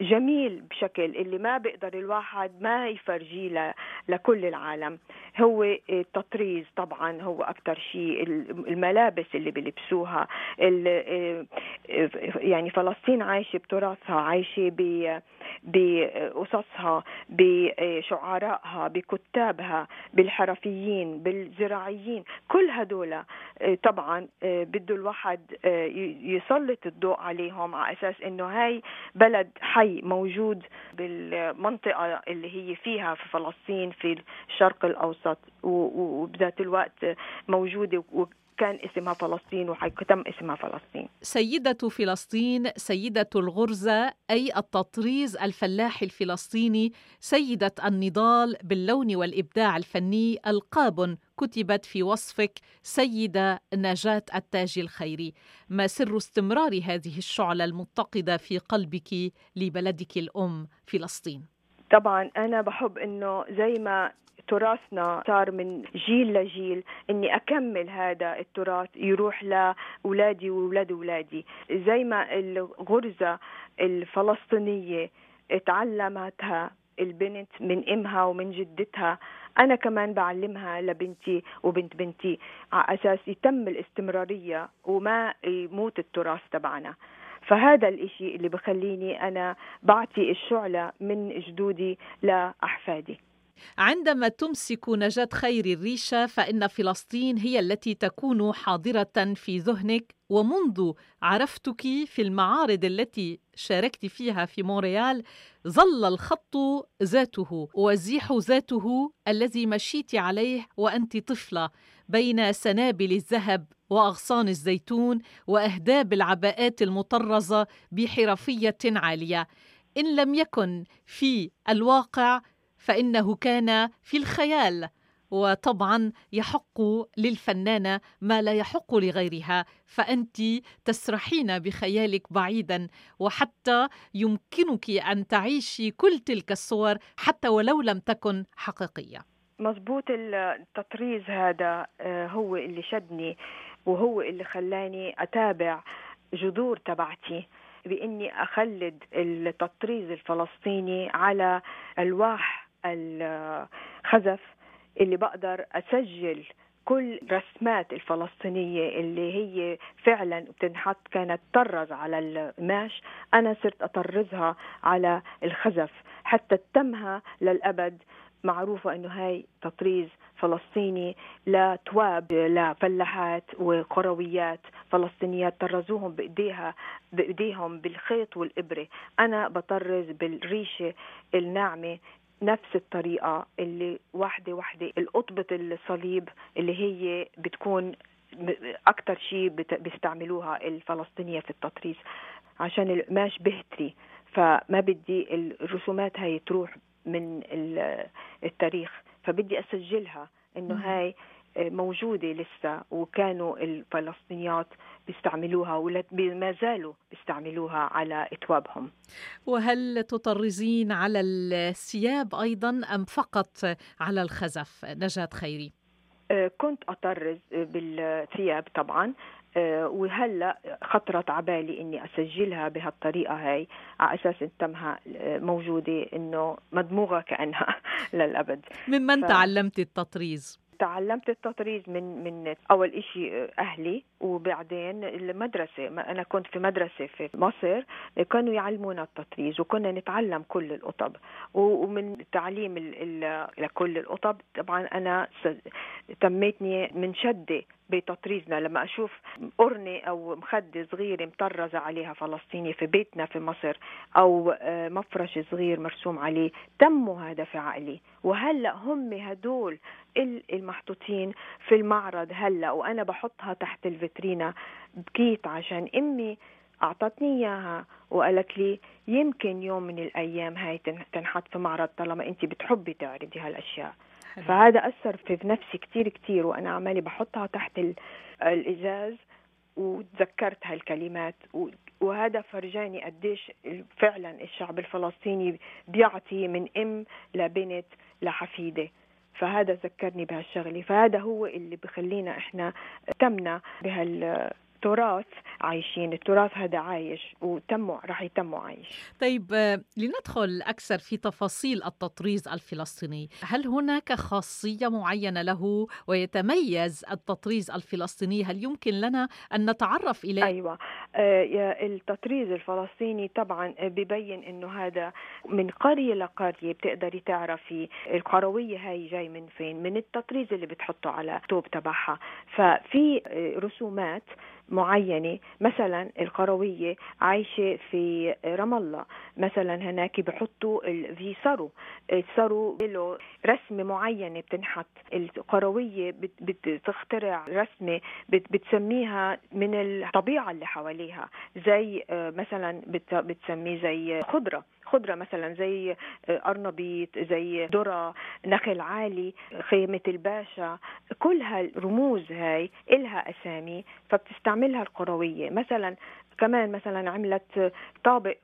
جميل بشكل اللي ما بيقدر الواحد ما يفرجيه لكل العالم. هو التطريز طبعا هو أكتر شيء، الملابس اللي بيلبسوها، يعني فلسطين عايشة بتراثها، عايشة بقصصها، بشعرائها، بكتابها، بالحرفيين، بالزراعيين، كل هدول طبعا بده الواحد يسلط الضوء عليهم على أساس إنه هاي بلد حي موجود بالمنطقة اللي هي فيها في فلسطين في الشرق الأوسط، وبذات الوقت موجودة وكان اسمها فلسطين وحيتم اسمها فلسطين. سيدة فلسطين، سيدة الغرزة أي التطريز الفلاحي الفلسطيني، سيدة النضال باللون والإبداع الفني، ألقاب كتبت في وصفك سيدة نجاة التاجي الخيري. ما سر استمرار هذه الشعلة المتقدة في قلبك لبلدك الأم فلسطين؟ طبعا أنا بحب أنه زي ما تراثنا صار من جيل لجيل اني اكمل هذا التراث يروح لاولادي واولاد اولادي، زي ما الغرزه الفلسطينيه اتعلمتها البنت من امها ومن جدتها، انا كمان بعلمها لبنتي وبنت بنتي على اساس يتم الاستمراريه وما يموت التراث تبعنا. فهذا الاشي اللي بخليني انا بعطي الشعله من جدودي لاحفادي. عندما تمسك نجاة خيري الريشة فإن فلسطين هي التي تكون حاضرة في ذهنك، ومنذ عرفتك في المعارض التي شاركت فيها في مونريال ظل الخط ذاته وزيح ذاته الذي مشيت عليه وأنت طفلة بين سنابل الذهب وأغصان الزيتون وأهداب العباءات المطرزة بحرفية عالية. إن لم يكن في الواقع فإنه كان في الخيال، وطبعا يحق للفنانة ما لا يحق لغيرها، فأنت تسرحين بخيالك بعيدا، وحتى يمكنك أن تعيشي كل تلك الصور حتى ولو لم تكن حقيقية. مظبوط، التطريز هذا هو اللي شدني وهو اللي خلاني أتابع جذور تبعتي، بإني أخلد التطريز الفلسطيني على ألواح الخزف اللي بقدر أسجل كل رسمات الفلسطينية اللي هي فعلا بتنحط، كانت تطرز على القماش، أنا صرت أطرزها على الخزف حتى تتمها للأبد معروفة أنه هاي تطريز فلسطيني لتواب لفلاحات وقرويات فلسطينيات طرزوهم بإيديهم بالخيط والإبرة، أنا بطرز بالريشة الناعمة نفس الطريقة اللي واحدة القطبة الصليب اللي هي بتكون أكتر شيء بيستعملوها الفلسطينية في التطريز عشان القماش بهتري، فما بدي الرسومات هاي تروح من التاريخ، فبدي أسجلها إنه هاي موجودة لسه، وكانوا الفلسطينيات بيستعملوها وما زالوا بيستعملوها على إثوابهم. وهل تطرزين على الثياب أيضا أم فقط على الخزف نجاة خيري؟ كنت أطرز بالثياب طبعا، وهلأ خطرت عبالي أني أسجلها بهالطريقة هاي على أساس أنها موجودة أنه مدموغة كأنها للأبد. ممن تعلمت التطريز؟ تعلمت التطريز من أول إشي أهلي، وبعدين المدرسة. أنا كنت في مدرسة في مصر كانوا يعلمونا التطريز، وكنا نتعلم كل القطب، ومن تعليم لكل القطب طبعا أنا تميتني منشدة بتطريزنا. لما أشوف قرنة أو مخدة صغيرة مطرزة عليها فلسطيني في بيتنا في مصر، أو مفرش صغير مرسوم عليه، تموا هذا في عقلي. وهلأ هم هدول المحطوطين في المعرض هلأ، وأنا بحطها تحت الفترينة. بكيت عشان أمي أعطتني إياها وقالت لي يمكن يوم من الأيام هاي تنحط في معرض طالما أنت بتحبي تعرضي هالأشياء. فهذا أثر في نفسي كتير كتير، وأنا عمالي بحطها تحت الإزاز، وتذكرت هالكلمات، وهذا فرجاني قديش فعلا الشعب الفلسطيني بيعطي من أم لبنت لحفيدة. فهذا ذكرني بهالشغلة، فهذا هو اللي بخلينا إحنا تمنا بهال تراث عايشين. التراث هذا عايش راح يتم عايش. طيب لندخل أكثر في تفاصيل التطريز الفلسطيني، هل هناك خاصية معينة له ويتميز التطريز الفلسطيني؟ هل يمكن لنا أن نتعرف إليه؟ أيوة، التطريز الفلسطيني طبعا ببين أنه هذا من قرية لقرية بتقدري تعرفي القروية هاي جاي من فين، من التطريز اللي بتحطه على توب تبعها. ففي رسومات معينة، مثلا القروية عايشة في رام الله مثلا، هناك بحطوا في السرو له رسمة معينة بتنحط. القروية بتخترع رسمة بتسميها من الطبيعة اللي حواليها، زي مثلا بتسميه زي خضرة مثلا، زي أرنبيط، زي ذرة، نخل عالي، خيمة الباشا. كل هالرموز هاي إلها أسامي فبتستعملها القروية. مثلا كمان مثلا عملت طابق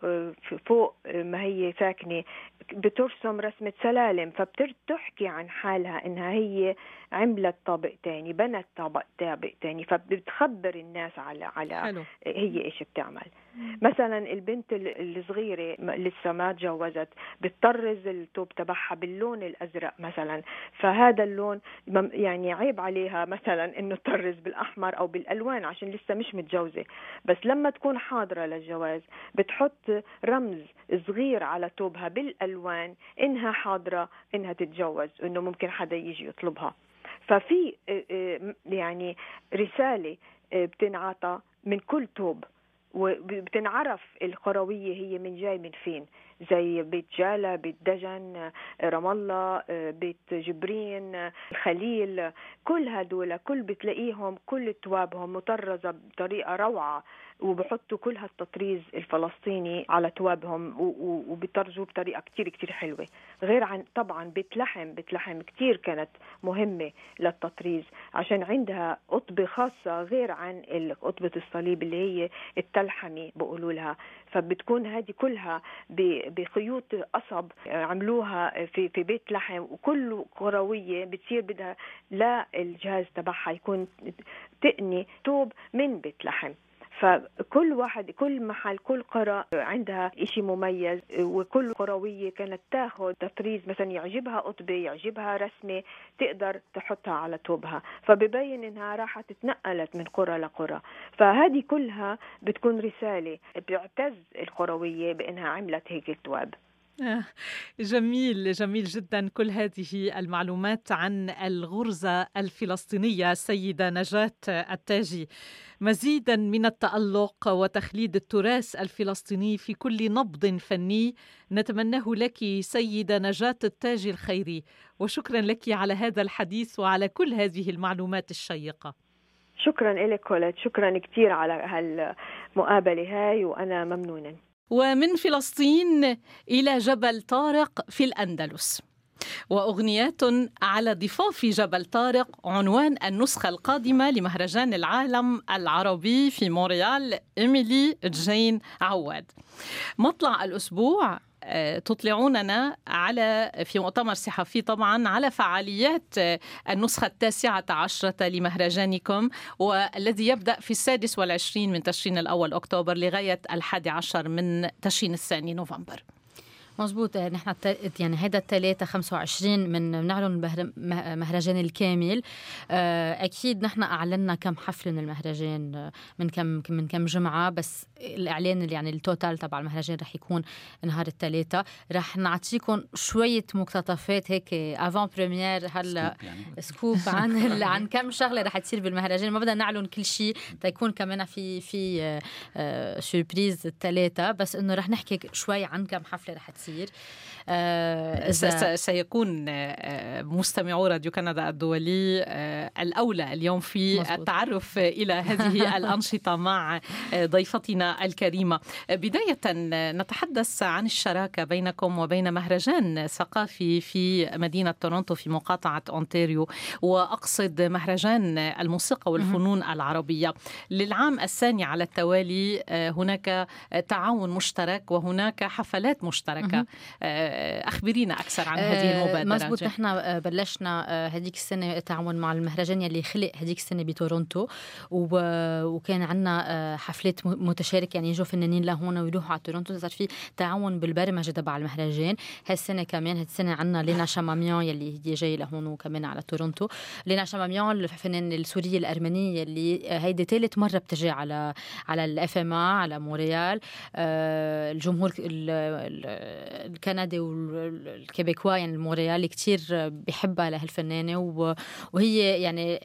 فوق ما هي ساكنة، بترسم رسمة سلالم، فبتحكي عن حالها إنها هي عملت طابق تاني، بنت طابق تاني، فبتخبر الناس على هي إيش بتعمل. مثلا البنت الصغيرة لسه ما تجوزت بتطرز التوب تبعها باللون الأزرق مثلا، فهذا اللون يعني عيب عليها مثلا إنه تطرز بالأحمر أو بالألوان عشان لسه مش متجوزة. بس لما تكون حاضرة للجواز بتحط رمز صغير على توبها بالألوان إنها حاضرة إنها تتجوز، إنه ممكن حدا يجي يطلبها. ففي يعني رسالة بتنعطى من كل توب، وبتنعرف القروية هي من جاي من فين، زي بيت جالة، بيت دجن، رام الله، بيت جبرين، الخليل. كل هدول بتلاقيهم كل توابهم مطرزة بطريقة روعة، وبحطوا كل هالتطريز الفلسطيني على توابهم وبيطرزوا بطريقة كتير كتير حلوة. غير عن طبعا بيت لحم كتير كانت مهمة للتطريز عشان عندها قطبة خاصة غير عن قطبة الصليب اللي هي التلحمي بقولوا لها، فبتكون هذه كلها بخيوط قصب عملوها في بيت لحم. وكل قروية بتصير بدها لا الجهاز تبعها يكون تقني توب من بيت لحم. فكل واحد كل محل كل قرى عندها إشي مميز، وكل قروية كانت تاخد تطريز مثلا يعجبها قطبة، يعجبها رسمة، تقدر تحطها على توبها، فببين إنها راحت تنقلت من قرى لقرى. فهذه كلها بتكون رسالة بيعتز القروية بإنها عملت هيك التواب. جميل، جميل جدا كل هذه المعلومات عن الغرزة الفلسطينية. سيدة نجاة التاجي، مزيدا من التألق وتخليد التراث الفلسطيني في كل نبض فني نتمناه لك سيدة نجاة التاجي الخيري، وشكرا لك على هذا الحديث وعلى كل هذه المعلومات الشيقة. شكرا لك كوليت، شكرا كتير على هالمقابلة هاي وأنا ممنونا. ومن فلسطين إلى جبل طارق في الأندلس، وأغنيات على ضفاف جبل طارق عنوان النسخة القادمة لمهرجان العالم العربي في مونريال إيميلي جين عواد. مطلع الأسبوع تطلعوننا على في مؤتمر صحفي طبعا على فعاليات النسخة 19 لمهرجانكم، والذي يبدأ في 26 من تشرين الأول أكتوبر لغاية 11 من تشرين الثاني نوفمبر. مزبوط، نحن يعني هذا الثلاثة 25 من بنعلن مهرجان الكامل. أكيد نحن أعلنا كم حفل من المهرجان من كم جمعة، بس الإعلان اللي يعني التوتال تبع المهرجان رح يكون نهار الثلاثة. رح نعطيكم شوية مقتطفات هيك أفان بريمير هلا سكوب عن كم شغلة رح تصير بالمهرجان. ما بدنا نعلن كل شيء تيكون كمان في سوربريز الثلاثة، بس إنه رح نحكي شوي عن كم حفلة رح تصير. سيكون مستمعو راديو كندا الدولي الأولى اليوم في مصبوط. التعرف إلى هذه الأنشطة مع ضيفتنا الكريمة. بداية نتحدث عن الشراكة بينكم وبين مهرجان ثقافي في مدينة تورونتو في مقاطعة أونتاريو، وأقصد مهرجان الموسيقى والفنون العربية. للعام الثاني على التوالي هناك تعاون مشترك وهناك حفلات مشتركة. أخبرينا أكثر عن هذه المبادرة. مزبوط، نحن بلشنا هذيك السنة تعاون مع المهرجان يلي خلق هذيك السنة بتورونتو، وكان عنا حفلات متشاركة، يعني يجوا فنانين لهون ويروحوا على تورونتو. صار في تعاون بالبرمجة تبع المهرجان هالسنة كمان. هالسنة عنا لينا شاماميان يلي هي جاي لهون وكمان على تورونتو. لينا شاماميان الفنانة السورية الأرمنية يلي هيدي ثالث مرة بتجي على الFMA على مونريال. الجمهور الكندي والكيبيكوا يعني الموريال كتير بحبها لهالفنانة، وهي يعني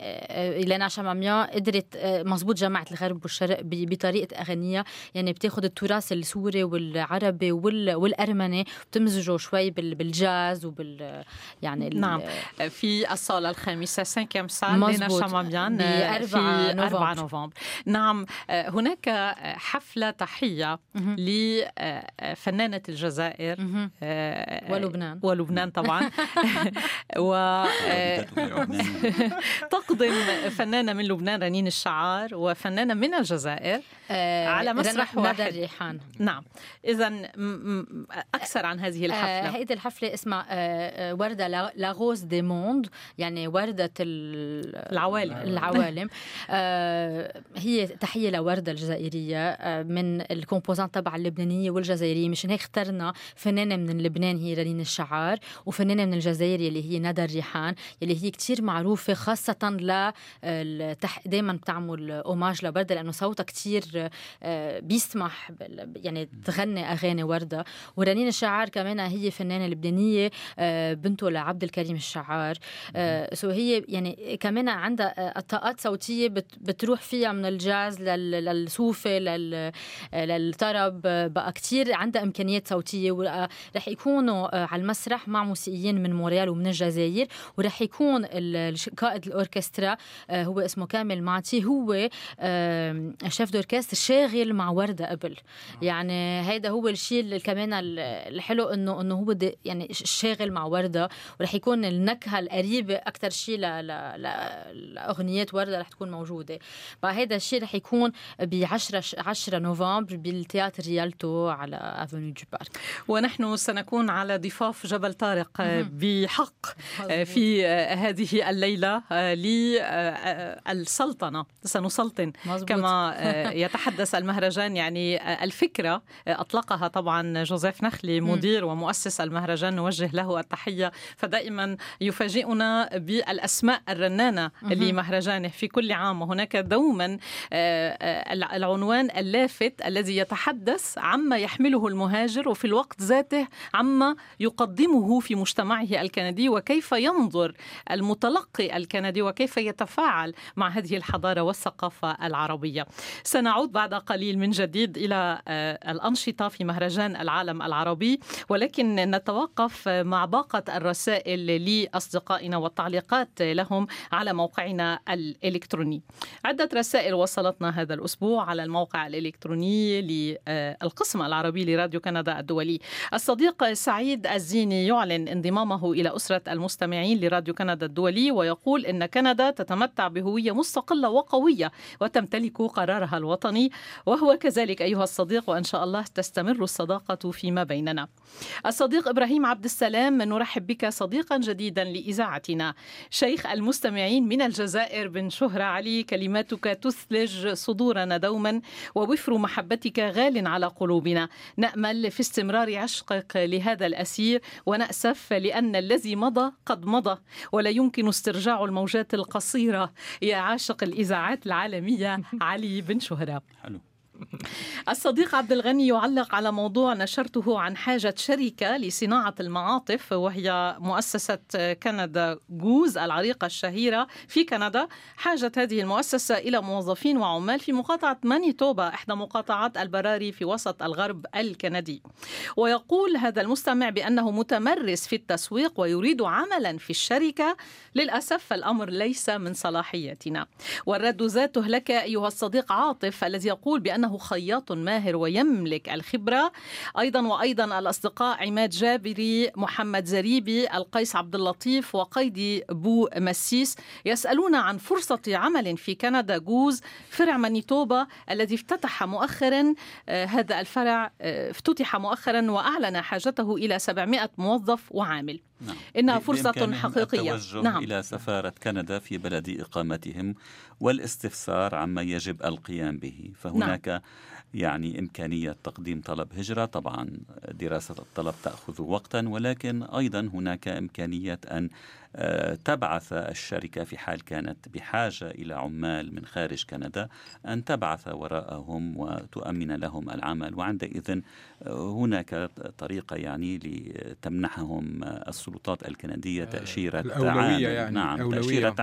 لينا شاماميان قدرت مزبوط جماعة الغرب والشرق بطريقة أغنية، يعني بتاخد التراث السوري والعربي والأرمني بتمزجه شوي بالجاز وبال يعني نعم. في الصالة الخامسة 5e صالة لينا شاماميان في 4 نوفمبر. نعم، هناك حفلة تحية لفنانة الجزائر ولبنان طبعا تقدم فنانة من لبنان رنين الشعار وفنانة من الجزائر على مسرح واحد، نادى الريحان. نعم، إذن أكثر عن هذه الحفلة. هذه الحفلة اسمها وردة لاغوز دي موند، يعني وردة العوالم. هي تحية لوردة الجزائرية من الكومبوزانت تبع اللبنانية والجزائرية، مشان هيك اخترنا فنانة من لبنان هي رنين الشعار، وفنانة من الجزائر اللي هي نادا الريحان، اللي هي كتير معروفة خاصة دايما بتعمل أوماج لوردة لأنه صوتها كتير بيسمح يعني تغني أغاني وردة. ورنين الشعار كمان هي فنانة لبنانية بنته لعبد الكريم الشعار، هي يعني كمان عندها طاقات صوتية بتروح فيها من الجاز للصوفي للطرب، بقى كتير عندها إمكانيات صوتية. رح يكونوا على المسرح مع موسيقيين من مونريال ومن الجزائر، ورح يكون قائد الأوركسترا هو اسمه كامل معتي، هو شيف دوركستر شاغل مع وردة قبل. يعني هيدا هو الشيء كمان الحلو انه هو يعني شاغل مع وردة، ورح يكون النكهة القريبة أكتر شيء لأغنيات وردة رح تكون موجودة. بقى هيدا الشيء رح يكون ب 10 نوفمبر بالتياتر ريالتو على أفوني دو بارك. ونحن سنكون على ضفاف جبل طارق بحق في هذه الليلة للسلطنة، سنسلطن كما يتحدث المهرجان. يعني الفكرة أطلقها طبعا جوزيف نخلي مدير ومؤسس المهرجان، نوجه له التحية، فدائما يفاجئنا بالأسماء الرنانة لمهرجانه في كل عام، وهناك دوما العنوان اللافت الذي يتحدث عما يحمله المهاجر وفي الوقت ذاته عما يقدمه في مجتمعه الكندي، وكيف ينظر المتلقي الكندي وكيف يتفاعل مع هذه الحضارة والثقافة العربية. سنعود بعد قليل من جديد إلى الأنشطة في مهرجان العالم العربي، ولكن نتوقف مع باقة الرسائل لأصدقائنا والتعليقات لهم على موقعنا الإلكتروني. عدة رسائل وصلتنا هذا الأسبوع على الموقع الإلكتروني للقسم العربي لراديو كندا الدولي. الصديق سعيد الزيني يعلن انضمامه إلى أسرة المستمعين لراديو كندا الدولي، ويقول إن كندا تتمتع بهوية مستقلة وقوية وتمتلك قرارها الوطني، وهو كذلك أيها الصديق، وإن شاء الله تستمر الصداقة فيما بيننا. الصديق إبراهيم عبد السلام، نرحب بك صديقا جديدا لإذاعتنا. شيخ المستمعين من الجزائر بن شهرة علي، كلماتك تثلج صدورنا دوما، ووفر محبتك غال على قلوبنا. نأمل في استمرار عشقك لهذا الأسير، ونأسف لأن الذي مضى قد مضى، ولا يمكن استرجاع الموجات القصيرة يا عاشق الإذاعات العالمية علي بن شهرة. حلو. الصديق عبد الغني يعلق على موضوع نشرته عن حاجة شركة لصناعة المعاطف، وهي مؤسسة كندا جوز العريقة الشهيرة في كندا. حاجة هذه المؤسسة إلى موظفين وعمال في مقاطعة مانيتوبا، إحدى مقاطعات البراري في وسط الغرب الكندي. ويقول هذا المستمع بأنه متمرس في التسويق ويريد عملا في الشركة. للأسف فالأمر ليس من صلاحيتنا. والرد ذاته لك أيها الصديق عاطف، الذي يقول بأنه خياط ماهر ويملك الخبرة أيضا. وأيضا الأصدقاء عماد جابري، محمد زريبي، القيس عبد اللطيف، وقيدي بو مسيس يسألون عن فرصة عمل في كندا جوز فرع مانيتوبا الذي افتتح مؤخرا. هذا الفرع افتتح مؤخرا وأعلن حاجته إلى 700 موظف وعامل. نعم. إنها فرصة حقيقية. نعم. إلى سفارة كندا في بلد إقامتهم والاستفسار عما يجب القيام به، فهناك نعم. يعني إمكانية تقديم طلب هجرة. طبعا دراسة الطلب تأخذ وقتا، ولكن أيضا هناك إمكانية أن تبعث الشركة في حال كانت بحاجة إلى عمال من خارج كندا، أن تبعث وراءهم وتؤمن لهم العمل، وعندئذ هناك طريقة يعني لتمنحهم السلطات الكندية تأشيرة عامل. يعني نعم أولوية. تأشيرة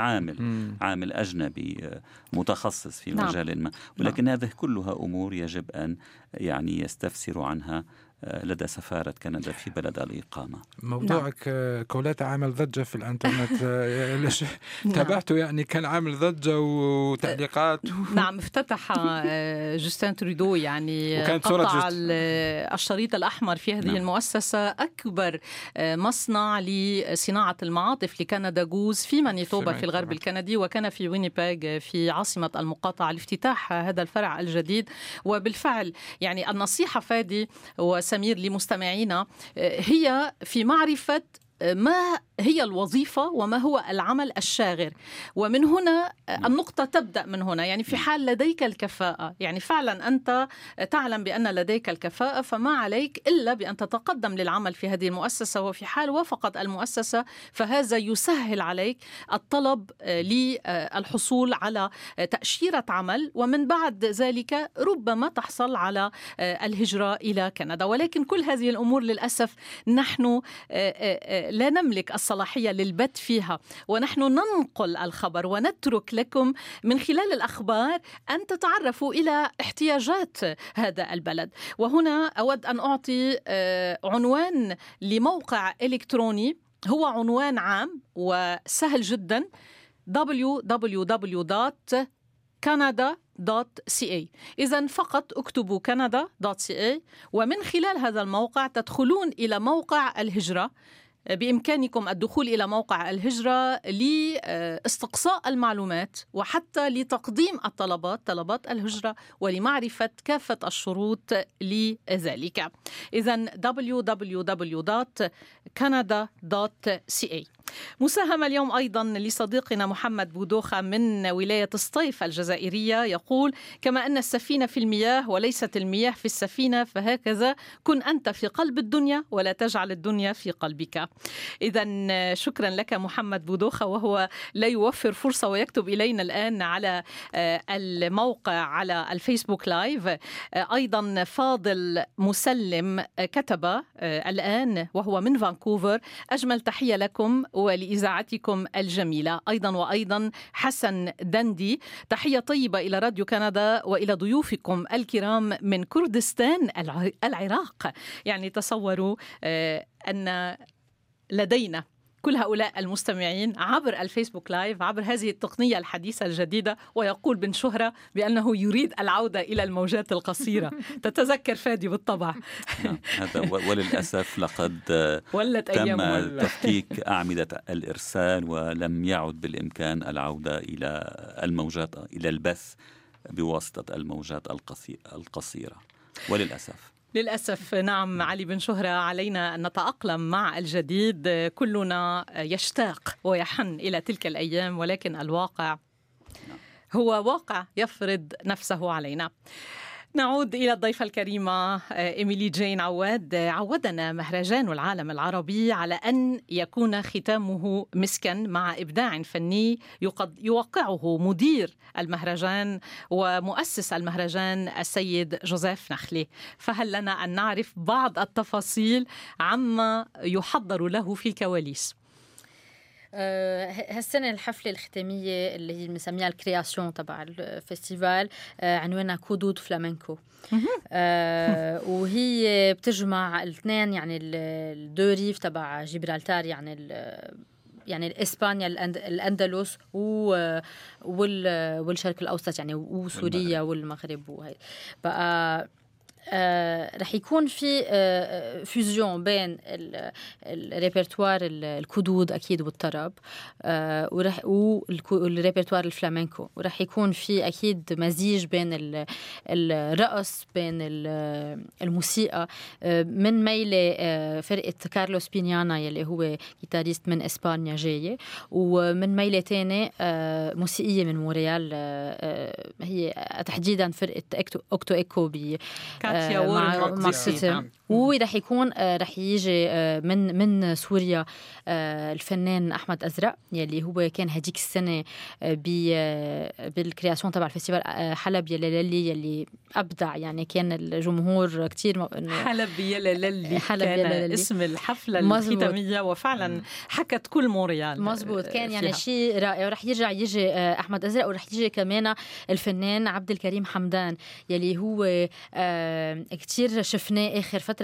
عامل أجنبي متخصص في مجال ما. ولكن هذه كلها أمور يجب أن يعني يستفسروا عنها لدى سفارة كندا في بلد الإقامة. موضوعك نعم. كوليت عامل ضجة في الانترنت. تابعته يعني كان عامل ضجة وتعليقات. نعم افتتح جوستين ترودو يعني قطع الشريط الأحمر في هذه نعم. المؤسسة، أكبر مصنع لصناعة المعاطف لكندا جوز في مانيتوبا في الغرب الكندي، وكان في وينيبيغ في عاصمة المقاطعة لافتتاح هذا الفرع الجديد. وبالفعل يعني النصيحة فادي سمير لمستمعينا هي في معرفة ما هي الوظيفة وما هو العمل الشاغر، ومن هنا النقطة تبدأ من هنا. يعني في حال لديك الكفاءة، يعني فعلا أنت تعلم بأن لديك الكفاءة، فما عليك إلا بأن تتقدم للعمل في هذه المؤسسة. وفي حال وافقت المؤسسة فهذا يسهل عليك الطلب للحصول على تأشيرة عمل، ومن بعد ذلك ربما تحصل على الهجرة إلى كندا. ولكن كل هذه الأمور للأسف نحن لا نملك الصلاحية للبت فيها، ونحن ننقل الخبر ونترك لكم من خلال الأخبار أن تتعرفوا إلى احتياجات هذا البلد. وهنا أود أن أعطي عنوان لموقع إلكتروني، هو عنوان عام وسهل جدا، www.canada.ca. إذن فقط اكتبوا canada.ca، ومن خلال هذا الموقع تدخلون إلى موقع الهجرة. بإمكانكم الدخول إلى موقع الهجرة لاستقصاء المعلومات، وحتى لتقديم الطلبات، طلبات الهجرة، ولمعرفة كافة الشروط لذلك. إذن www.canada.ca. مساهمة اليوم أيضا لصديقنا محمد بودوخة من ولاية السطيف الجزائرية، يقول: كما أن السفينة في المياه وليست المياه في السفينة، فهكذا كن أنت في قلب الدنيا ولا تجعل الدنيا في قلبك. إذن شكرا لك محمد بودوخة، وهو لا يوفر فرصة ويكتب إلينا الآن على الموقع على الفيسبوك لايف. أيضا فاضل مسلم كتب الآن وهو من فانكوفر: أجمل تحية لكم ولإذاعتكم الجميلة. أيضا وأيضا حسن دندي: تحية طيبة إلى راديو كندا وإلى ضيوفكم الكرام من كردستان العراق. يعني تصوروا أن لدينا كل هؤلاء المستمعين عبر الفيسبوك لايف، عبر هذه التقنية الحديثة الجديدة، ويقول بن شهرة بأنه يريد العودة إلى الموجات القصيرة. تتذكر فادي بالطبع. وللأسف لقد تم تفكيك أعمدة الإرسال، ولم يعد بالإمكان العودة إلى الموجات، إلى البث بواسطة الموجات القصيرة وللأسف. للأسف نعم علي بن شهرة، علينا أن نتأقلم مع الجديد. كلنا يشتاق ويحن إلى تلك الأيام، ولكن الواقع هو واقع يفرض نفسه علينا. نعود إلى الضيفة الكريمة إيميلي جين عواد. عودنا مهرجان العالم العربي على أن يكون ختامه مسكا مع إبداع فني يوقعه مدير المهرجان ومؤسس المهرجان السيد جوزيف نخلي، فهل لنا أن نعرف بعض التفاصيل عما يحضر له في الكواليس؟ هالسنة الحفلة الختامية اللي هي بنسميها الكرياسيون تبع الفستيفال عنوانها كودود فلامنكو، وهي بتجمع الاثنين، يعني الدو ريف تبع جبرالتار، يعني الإسبانيا الأندلس والشرق الأوسط، يعني وسوريا والمغرب وهي بقى. رح يكون في فيوزيون بين الريبرتوار الكدود أكيد والطرب، والريبرتوار الفلامنكو، ورح يكون في أكيد مزيج بين الرقص، بين الموسيقى، من ميلة فرقة كارلوس بينيانا يلي هو جيتاريست من إسبانيا جاية، ومن ميلة تاني موسيقية من موريال، هي تحديدا فرقة أكتو إيكو بي مع ورح يكون رح يجي من سوريا الفنان أحمد أزرق يلي هو كان هديك السنة بالكرياسيون تبع الفستيفال حلب يلا للي، يلي أبدع، يعني كان الجمهور كتير حلب يلا للي كان اسم الحفلة الختامية، وفعلا حكت كل موريال مزبوط كان يعني شيء رائع. ورح يجي أحمد أزرق، ورح يجي كمان الفنان عبد الكريم حمدان يلي هو كتير شفناه آخر فترة،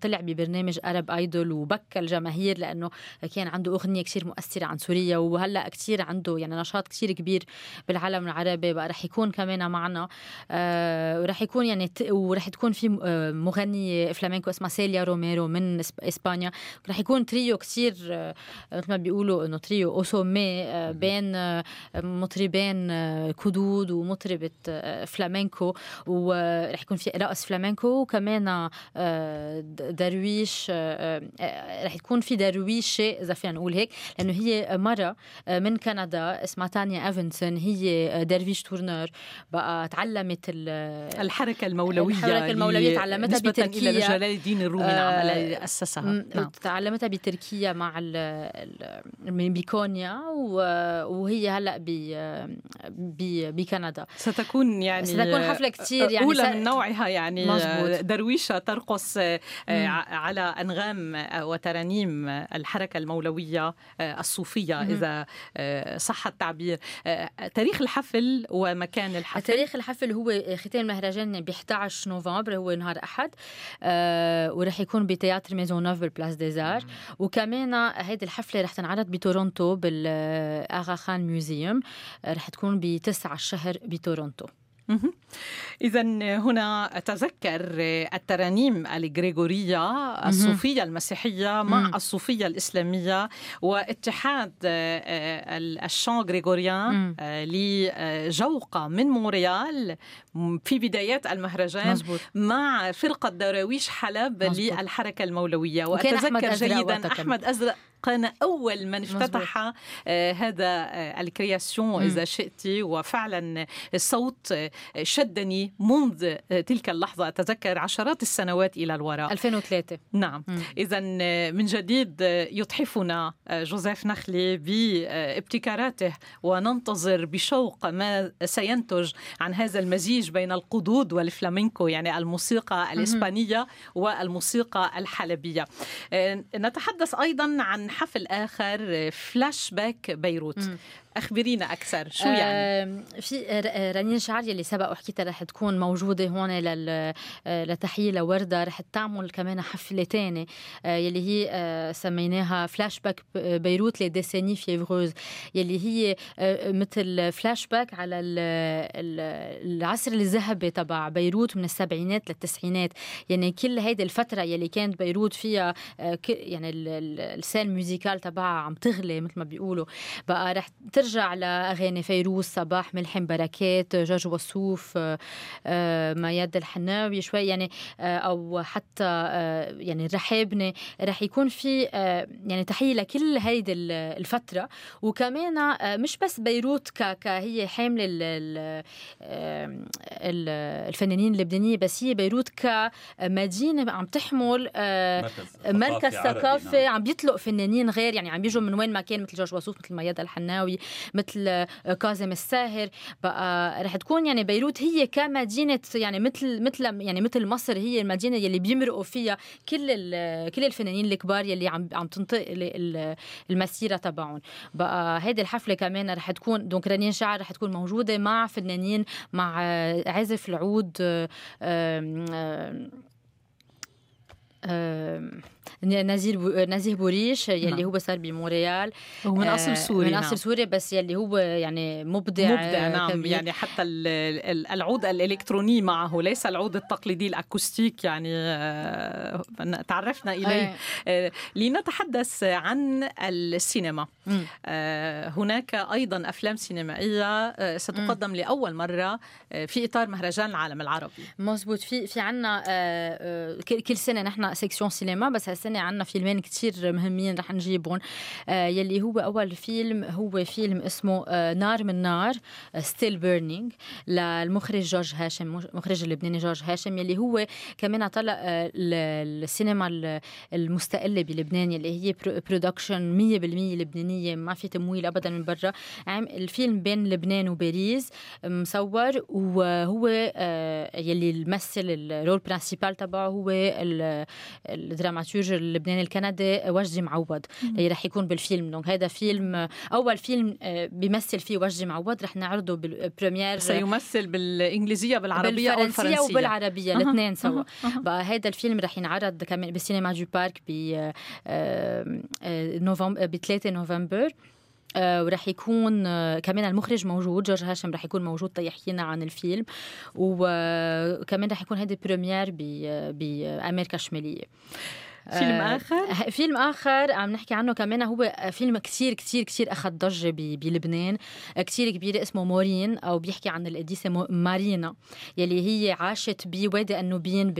طلع ببرنامج أرب آيدول وبكى الجماهير لأنه كان عنده أغنية كتير مؤثرة عن سوريا، وهلأ كتير عنده يعني نشاط كتير كبير بالعالم العربي بقى. رح يكون كمان معنا ورح يكون يعني ورح تكون في مغنية فلامينكو اسمها سيليا روميرو من إسبانيا. رح يكون تريو كتير مثل ما بيقولوا إنه تريو أوسومي بين مطربين كدود ومطربة فلامينكو، ورح يكون في رقص فلامينكو، وكمان درويش، رح تكون في درويشة إذا فينا نقول هيك، لأنه هي مرة من كندا اسمها تانيا إيفنسون، هي درويش تورنر بقى، تعلمت الحركة المولوية تعلمتها بتركيا، نسبة إلى جلال الدين الرومي الذي أسسها، تعلمتها بتركيا مع بكونيا، وهي هلأ بكندا. ستكون حفلة كتير يعني أولى من نوعها، يعني مزبوط. درويشة ترقص على أنغام وترانيم الحركة المولوية الصوفية إذا صح التعبير. تاريخ الحفل ومكان الحفل، تاريخ الحفل هو ختام المهرجان ب 11 نوفمبر، هو نهار أحد، ورح يكون بتياتر ميزونوف بالبلاس ديزار. وكمان هيدي الحفلة رح تنعرض بتورونتو بالآغا خان ميوزيوم، رح تكون ب9 الشهر بتورونتو. إذا هنا أتذكر الترانيم الجريجورية الصوفية المسيحية مع الصوفية الإسلامية، واتحاد الشان جريجوريان لجوقة من موريال في بدايات المهرجان، مزبوط. مع فرقة دراويش حلب، مزبوط. للحركة المولوية. وأتذكر جيدا أحمد أزرق كان أول من افتتح هذا الكرياسيون إذا شئتي، وفعلا الصوت شدني منذ تلك اللحظة. أتذكر عشرات السنوات إلى الوراء، 2003 نعم. إذا من جديد يتحفنا جوزيف نخلي بابتكاراته، وننتظر بشوق ما سينتج عن هذا المزيج بين القدود والفلامينكو، يعني الموسيقى الإسبانية والموسيقى الحلبية. نتحدث أيضا عن حفل آخر، فلاش باك بيروت. أخبرينا أكثر شو يعني؟ في رنين شعر يلي سبق وحكيتها رح تكون موجودة هون لتحية لوردة، رح تعمل كمان حفلة تانية يلي هي سميناها فلاش باك بيروت لديسيني فيفروز، يلي هي مثل فلاش باك على العصر الذهبي تبع بيروت من السبعينات للتسعينات. يعني كل هيدي الفترة يلي كانت بيروت فيها يعني السال ميوزيكال تبعها عم تغلي مثل ما بيقولوا، بقى رح ترجع لأغاني فيروز صباح، ملحم بركات، جورج وسوف، مياد الحناوي شوي يعني، أو حتى يعني الرحابنة. رح يكون في يعني تحية لكل هيدي الفترة، وكمان مش بس بيروت هي حاملة الفنانين اللبنانيين، بس هي بيروت كمدينة عم تحمل مركز ثقافي، عم بيطلق فنانين غير يعني عم بيجوا من وين ما كان، مثل جورج وسوف، مثل مياد الحناوي، مثل كاظم الساهر. بقى رح تكون يعني بيروت هي كمدينة يعني مثل مصر، هي المدينة يلي بيمرقوا فيها كل الفنانين الكبار يلي عم تنطق المسيرة تبعهم. بقى هيدي الحفلة كمان رح تكون دونك رنين شعر رح تكون موجودة مع فنانين، مع عازف العود نازار بوريش يلي هو صار بموريال، هو من أصل سوري، من أصل سوري بس يلي هو يعني مبدع نعم، يعني حتى العود الإلكتروني معه ليس العود التقليدي الأكوستيك، يعني تعرفنا إليه. لنتحدث عن السينما، هناك أيضا أفلام سينمائية ستقدم لأول مرة في إطار مهرجان العالم العربي. مزبوط، في عنا كل سنة نحن سيكسيون سينما، بس هالسنة عنا فيلمين كتير مهمين رح نجيبهم. يلي هو أول فيلم هو فيلم اسمه نار من نار ستيل بيرنينج للمخرج جورج هاشم، مخرج اللبناني جورج هاشم، يلي هو كمان طلق السينما المستقلة بلبنان يلي هي برودكشن 100% لبنانية، ما في تمويل أبدا من برا. الفيلم بين لبنان وباريس مصور، وهو يلي يمثل الرول برانسيبال تبعه هو الدراماتورج اللبناني الكندي وجدي معوض اللي رح يكون بالفيلم. دونك هذا فيلم أول فيلم بيمثل فيه وجدي معوض، رح نعرضه بالبريمير. سيمثل بالإنجليزية بالعربية أو الفرنسية وبالعربية الاثنين سوا. بقى هذا الفيلم رح ينعرض كمان بالسينما دو بارك ب 3 نوفمبر، ورح يكون كمان المخرج موجود جورج هاشم، رح يكون موجود تيحكينا عن الفيلم، وكمان رح يكون هيدي بريمير بأمريكا الشمالية. فيلم آخر عم نحكي عنه كمان، هو فيلم كتير كتير كتير أخذ ضجة بلبنان كتير كبيرة، اسمه مورين، أو بيحكي عن القديسة مارينا يلي هي عاشت بوادي النوبين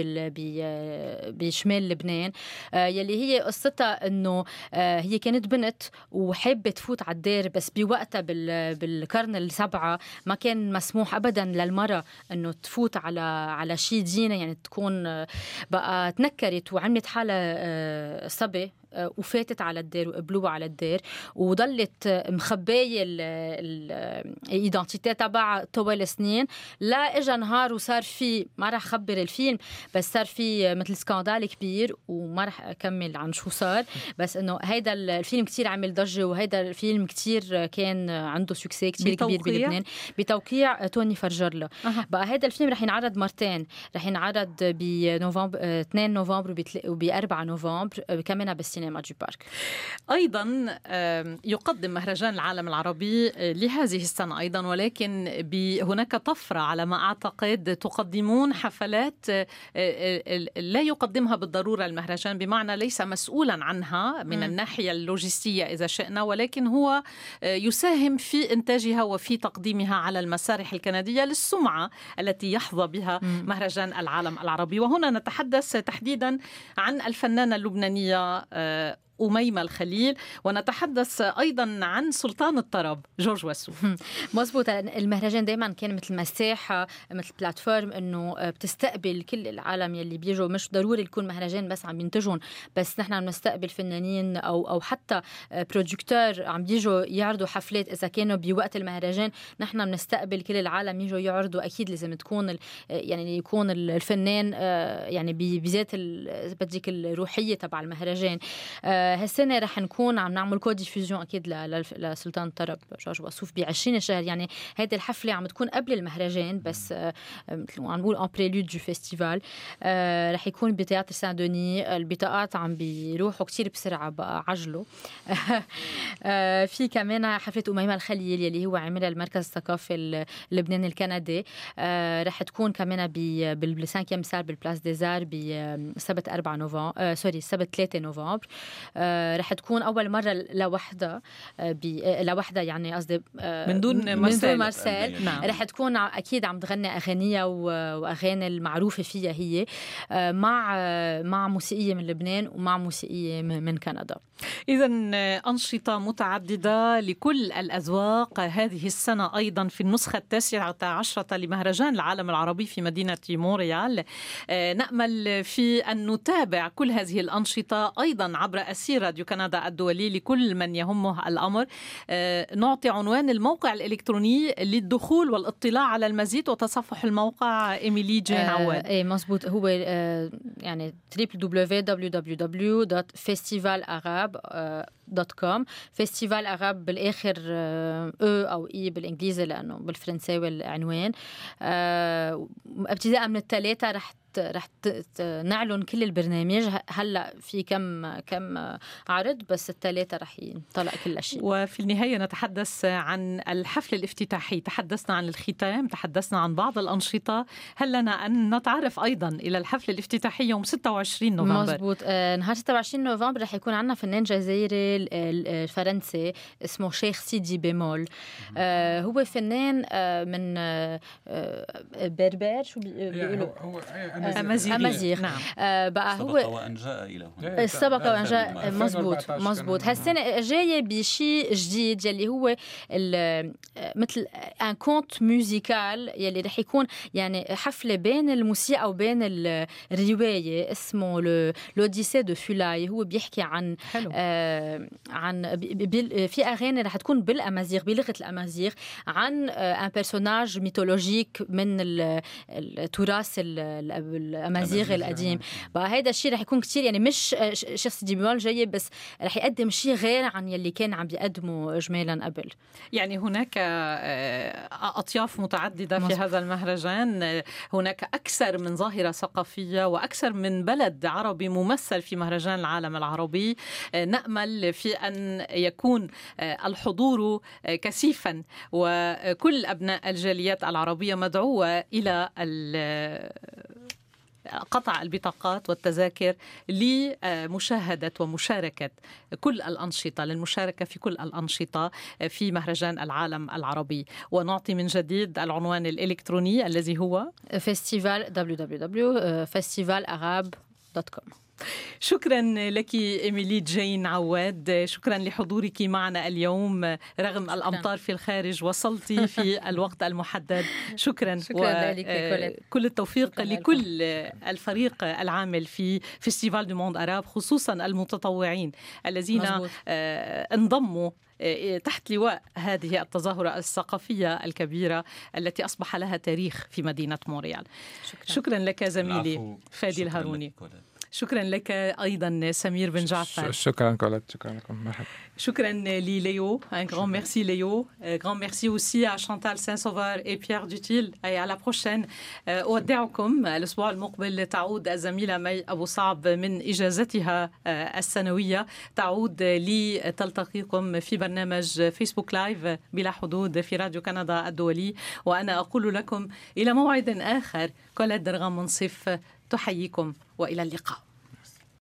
بشمال لبنان. يلي هي قصتها أنه هي كانت بنت وحابة تفوت على الدار، بس بوقتها بالقرن ال7 ما كان مسموح أبدا للمرأة أنه تفوت على شي دينة، يعني تكون بقى تنكرت وعملت حالة صبي وفاتت على الدار وقبلوها على الدار، وضلت مخبايه الايدنتيتي تبعها طوال سنين. لا اجى نهار وصار في، ما راح خبر الفيلم بس صار في مثل سكاندال كبير، وما راح اكمل عن شو صار، بس انه هيدا الفيلم كتير عمل ضجه، وهيدا الفيلم كتير كان عنده سكسي كتير كبير بلبنان بتوقيع توني فرجرلا. بقى هيدا الفيلم رح ينعرض مرتين، رح ينعرض بنوفمبر 2 نوفمبر وب4 نوفمبر كمان بالسينما دي بارك. أيضا يقدم مهرجان العالم العربي لهذه السنة أيضا، ولكن هناك طفرة على ما أعتقد، تقدمون حفلات لا يقدمها بالضرورة المهرجان، بمعنى ليس مسؤولا عنها من الناحية اللوجستية إذا شئنا، ولكن هو يساهم في إنتاجها وفي تقديمها على المسارح الكندية للسمعة التي يحظى بها مهرجان العالم العربي. وهنا نتحدث تحديدا عن الفنانة اللبنانية ميمة الخليل، ونتحدث أيضا عن سلطان الطرب جورج وسوف. مزبوط، المهرجان دايما كان مثل مساحة، مثل بلاتفورم أنه بتستقبل كل العالم يلي بيجوا، مش ضروري يكون مهرجان بس عم ينتجون، بس نحن عم نستقبل فنانين أو حتى بروديكتور عم بيجوا يعرضوا حفلات. إذا كانوا بوقت المهرجان نحن بنستقبل كل العالم يجوا يعرضوا، أكيد لازم تكون يعني يكون الفنان يعني بذات بدك الروحية تبع المهرجان. هالسنه رح نكون عم نعمل كوديفيوزيون اكيد لسلطان طرب جورج واسوف ب 20 شهر. يعني هيدي الحفله عم تكون قبل المهرجان بس مثل ما عم نقول اون بريلود دو فيستيفال. رح يكون بتياتر سان دوني. البطاقات عم بيروحوا كثير بسرعه بقى عجلوا. في كمان حفله ميمة الخليل يلي هو عاملها المركز الثقافي اللبناني الكندي. رح تكون كمان بالسانكيام سار بالبلاس ديزار بسبت 3 نوفمبر. رح تكون اول مره لوحدها يعني قصدي من دون مارسيل. نعم. رح تكون اكيد عم تغني اغانيها واغاني المعروفه فيها هي مع موسيقيه من لبنان ومع موسيقيه من كندا. اذا انشطه متعدده لكل الأذواق هذه السنة أيضا في النسخة 19 لمهرجان العالم العربي في مدينة مونريال. نأمل في أن نتابع كل هذه الأنشطة أيضا عبر أسير راديو كندا الدولي لكل من يهمه الأمر. نعطي عنوان الموقع الإلكتروني للدخول والاطلاع على المزيد وتصفح الموقع إيميلي جين عواد. مزبوط هو يعني www.festivalarabe.com. فيستيفال أغاب بالآخر أو إي بالإنجليزي لأنه بالفرنساوي العنوان. ابتداء من 3 رح نعلن كل البرنامج. هلا في كم عرض بس 3 رح ينطلق كل شيء. وفي النهايه نتحدث عن الحفل الافتتاحي، تحدثنا عن الختام، تحدثنا عن بعض الانشطه. هل لنا ان نتعرف ايضا الى الحفل الافتتاحي يوم 26 نوفمبر؟ مزبوط نهار 26 نوفمبر رح يكون عندنا فنان جزائري فرنسي اسمه شيخ سيدي بيمول. هو فنان من بربر شو بيقولوا هو أمازيغ. نعم. بقى هو السبق وأنجاء. مزبوط هالسنة جاية بشيء جديد يلي هو مثل ان كونت موسيقال يلي رح يكون يعني حفلة بين الموسيقى وبين الرواية اسمه لوديسي دو فولاي. هو بيحكي عن في أغاني رح تكون بالأمازيغ بلغة الأمازيغ عن ان بيرسوناج ميثولوجيك من التراث الأمازيغ القديم. بقى هيدا الشيء رح يكون كتير يعني مش شخص ديمول جاي بس رح يقدم شيء غير عن يلي كان عم بيقدمه إجمالا قبل. يعني هناك أطياف متعددة في هذا المهرجان. هناك أكثر من ظاهرة ثقافية وأكثر من بلد عربي ممثل في مهرجان العالم العربي. نأمل في أن يكون الحضور كثيفا وكل أبناء الجاليات العربية مدعوة إلى قطع البطاقات والتذاكر لمشاهدة ومشاركة كل الأنشطة، للمشاركة في كل الأنشطة في مهرجان العالم العربي. ونعطي من جديد العنوان الإلكتروني الذي هو www.festivalarab.com. شكرا لك إيميلي جين عواد، شكرا لحضورك معنا اليوم رغم الأمطار في الخارج وصلتي في الوقت المحدد. شكرا وكل التوفيق لكل الفريق العامل في فيستيفال دو موند أراب خصوصا المتطوعين الذين انضموا تحت لواء هذه التظاهرة الثقافية الكبيرة التي أصبح لها تاريخ في مدينة مونريال. شكرا لك زميلي فادي الهاروني. شكرا لك أيضا سمير بن جعفر. شكرا كوليت. شكرا لكم. مرحبا. شكرا لليو. Un grand merci Léo. Grand merci aussi à Chantal Saint-Sauveur et Pierre Dutil. À la prochaine. أودعكم. الأسبوع المقبل تعود الزميلة مي أبو صعب من إجازتها السنوية، تعود لتلتقيكم في برنامج فيسبوك لايف بلا حدود في راديو كندا الدولي. وأنا أقول لكم إلى موعد آخر. كوليت درغام منصف تحييكم وإلى اللقاء.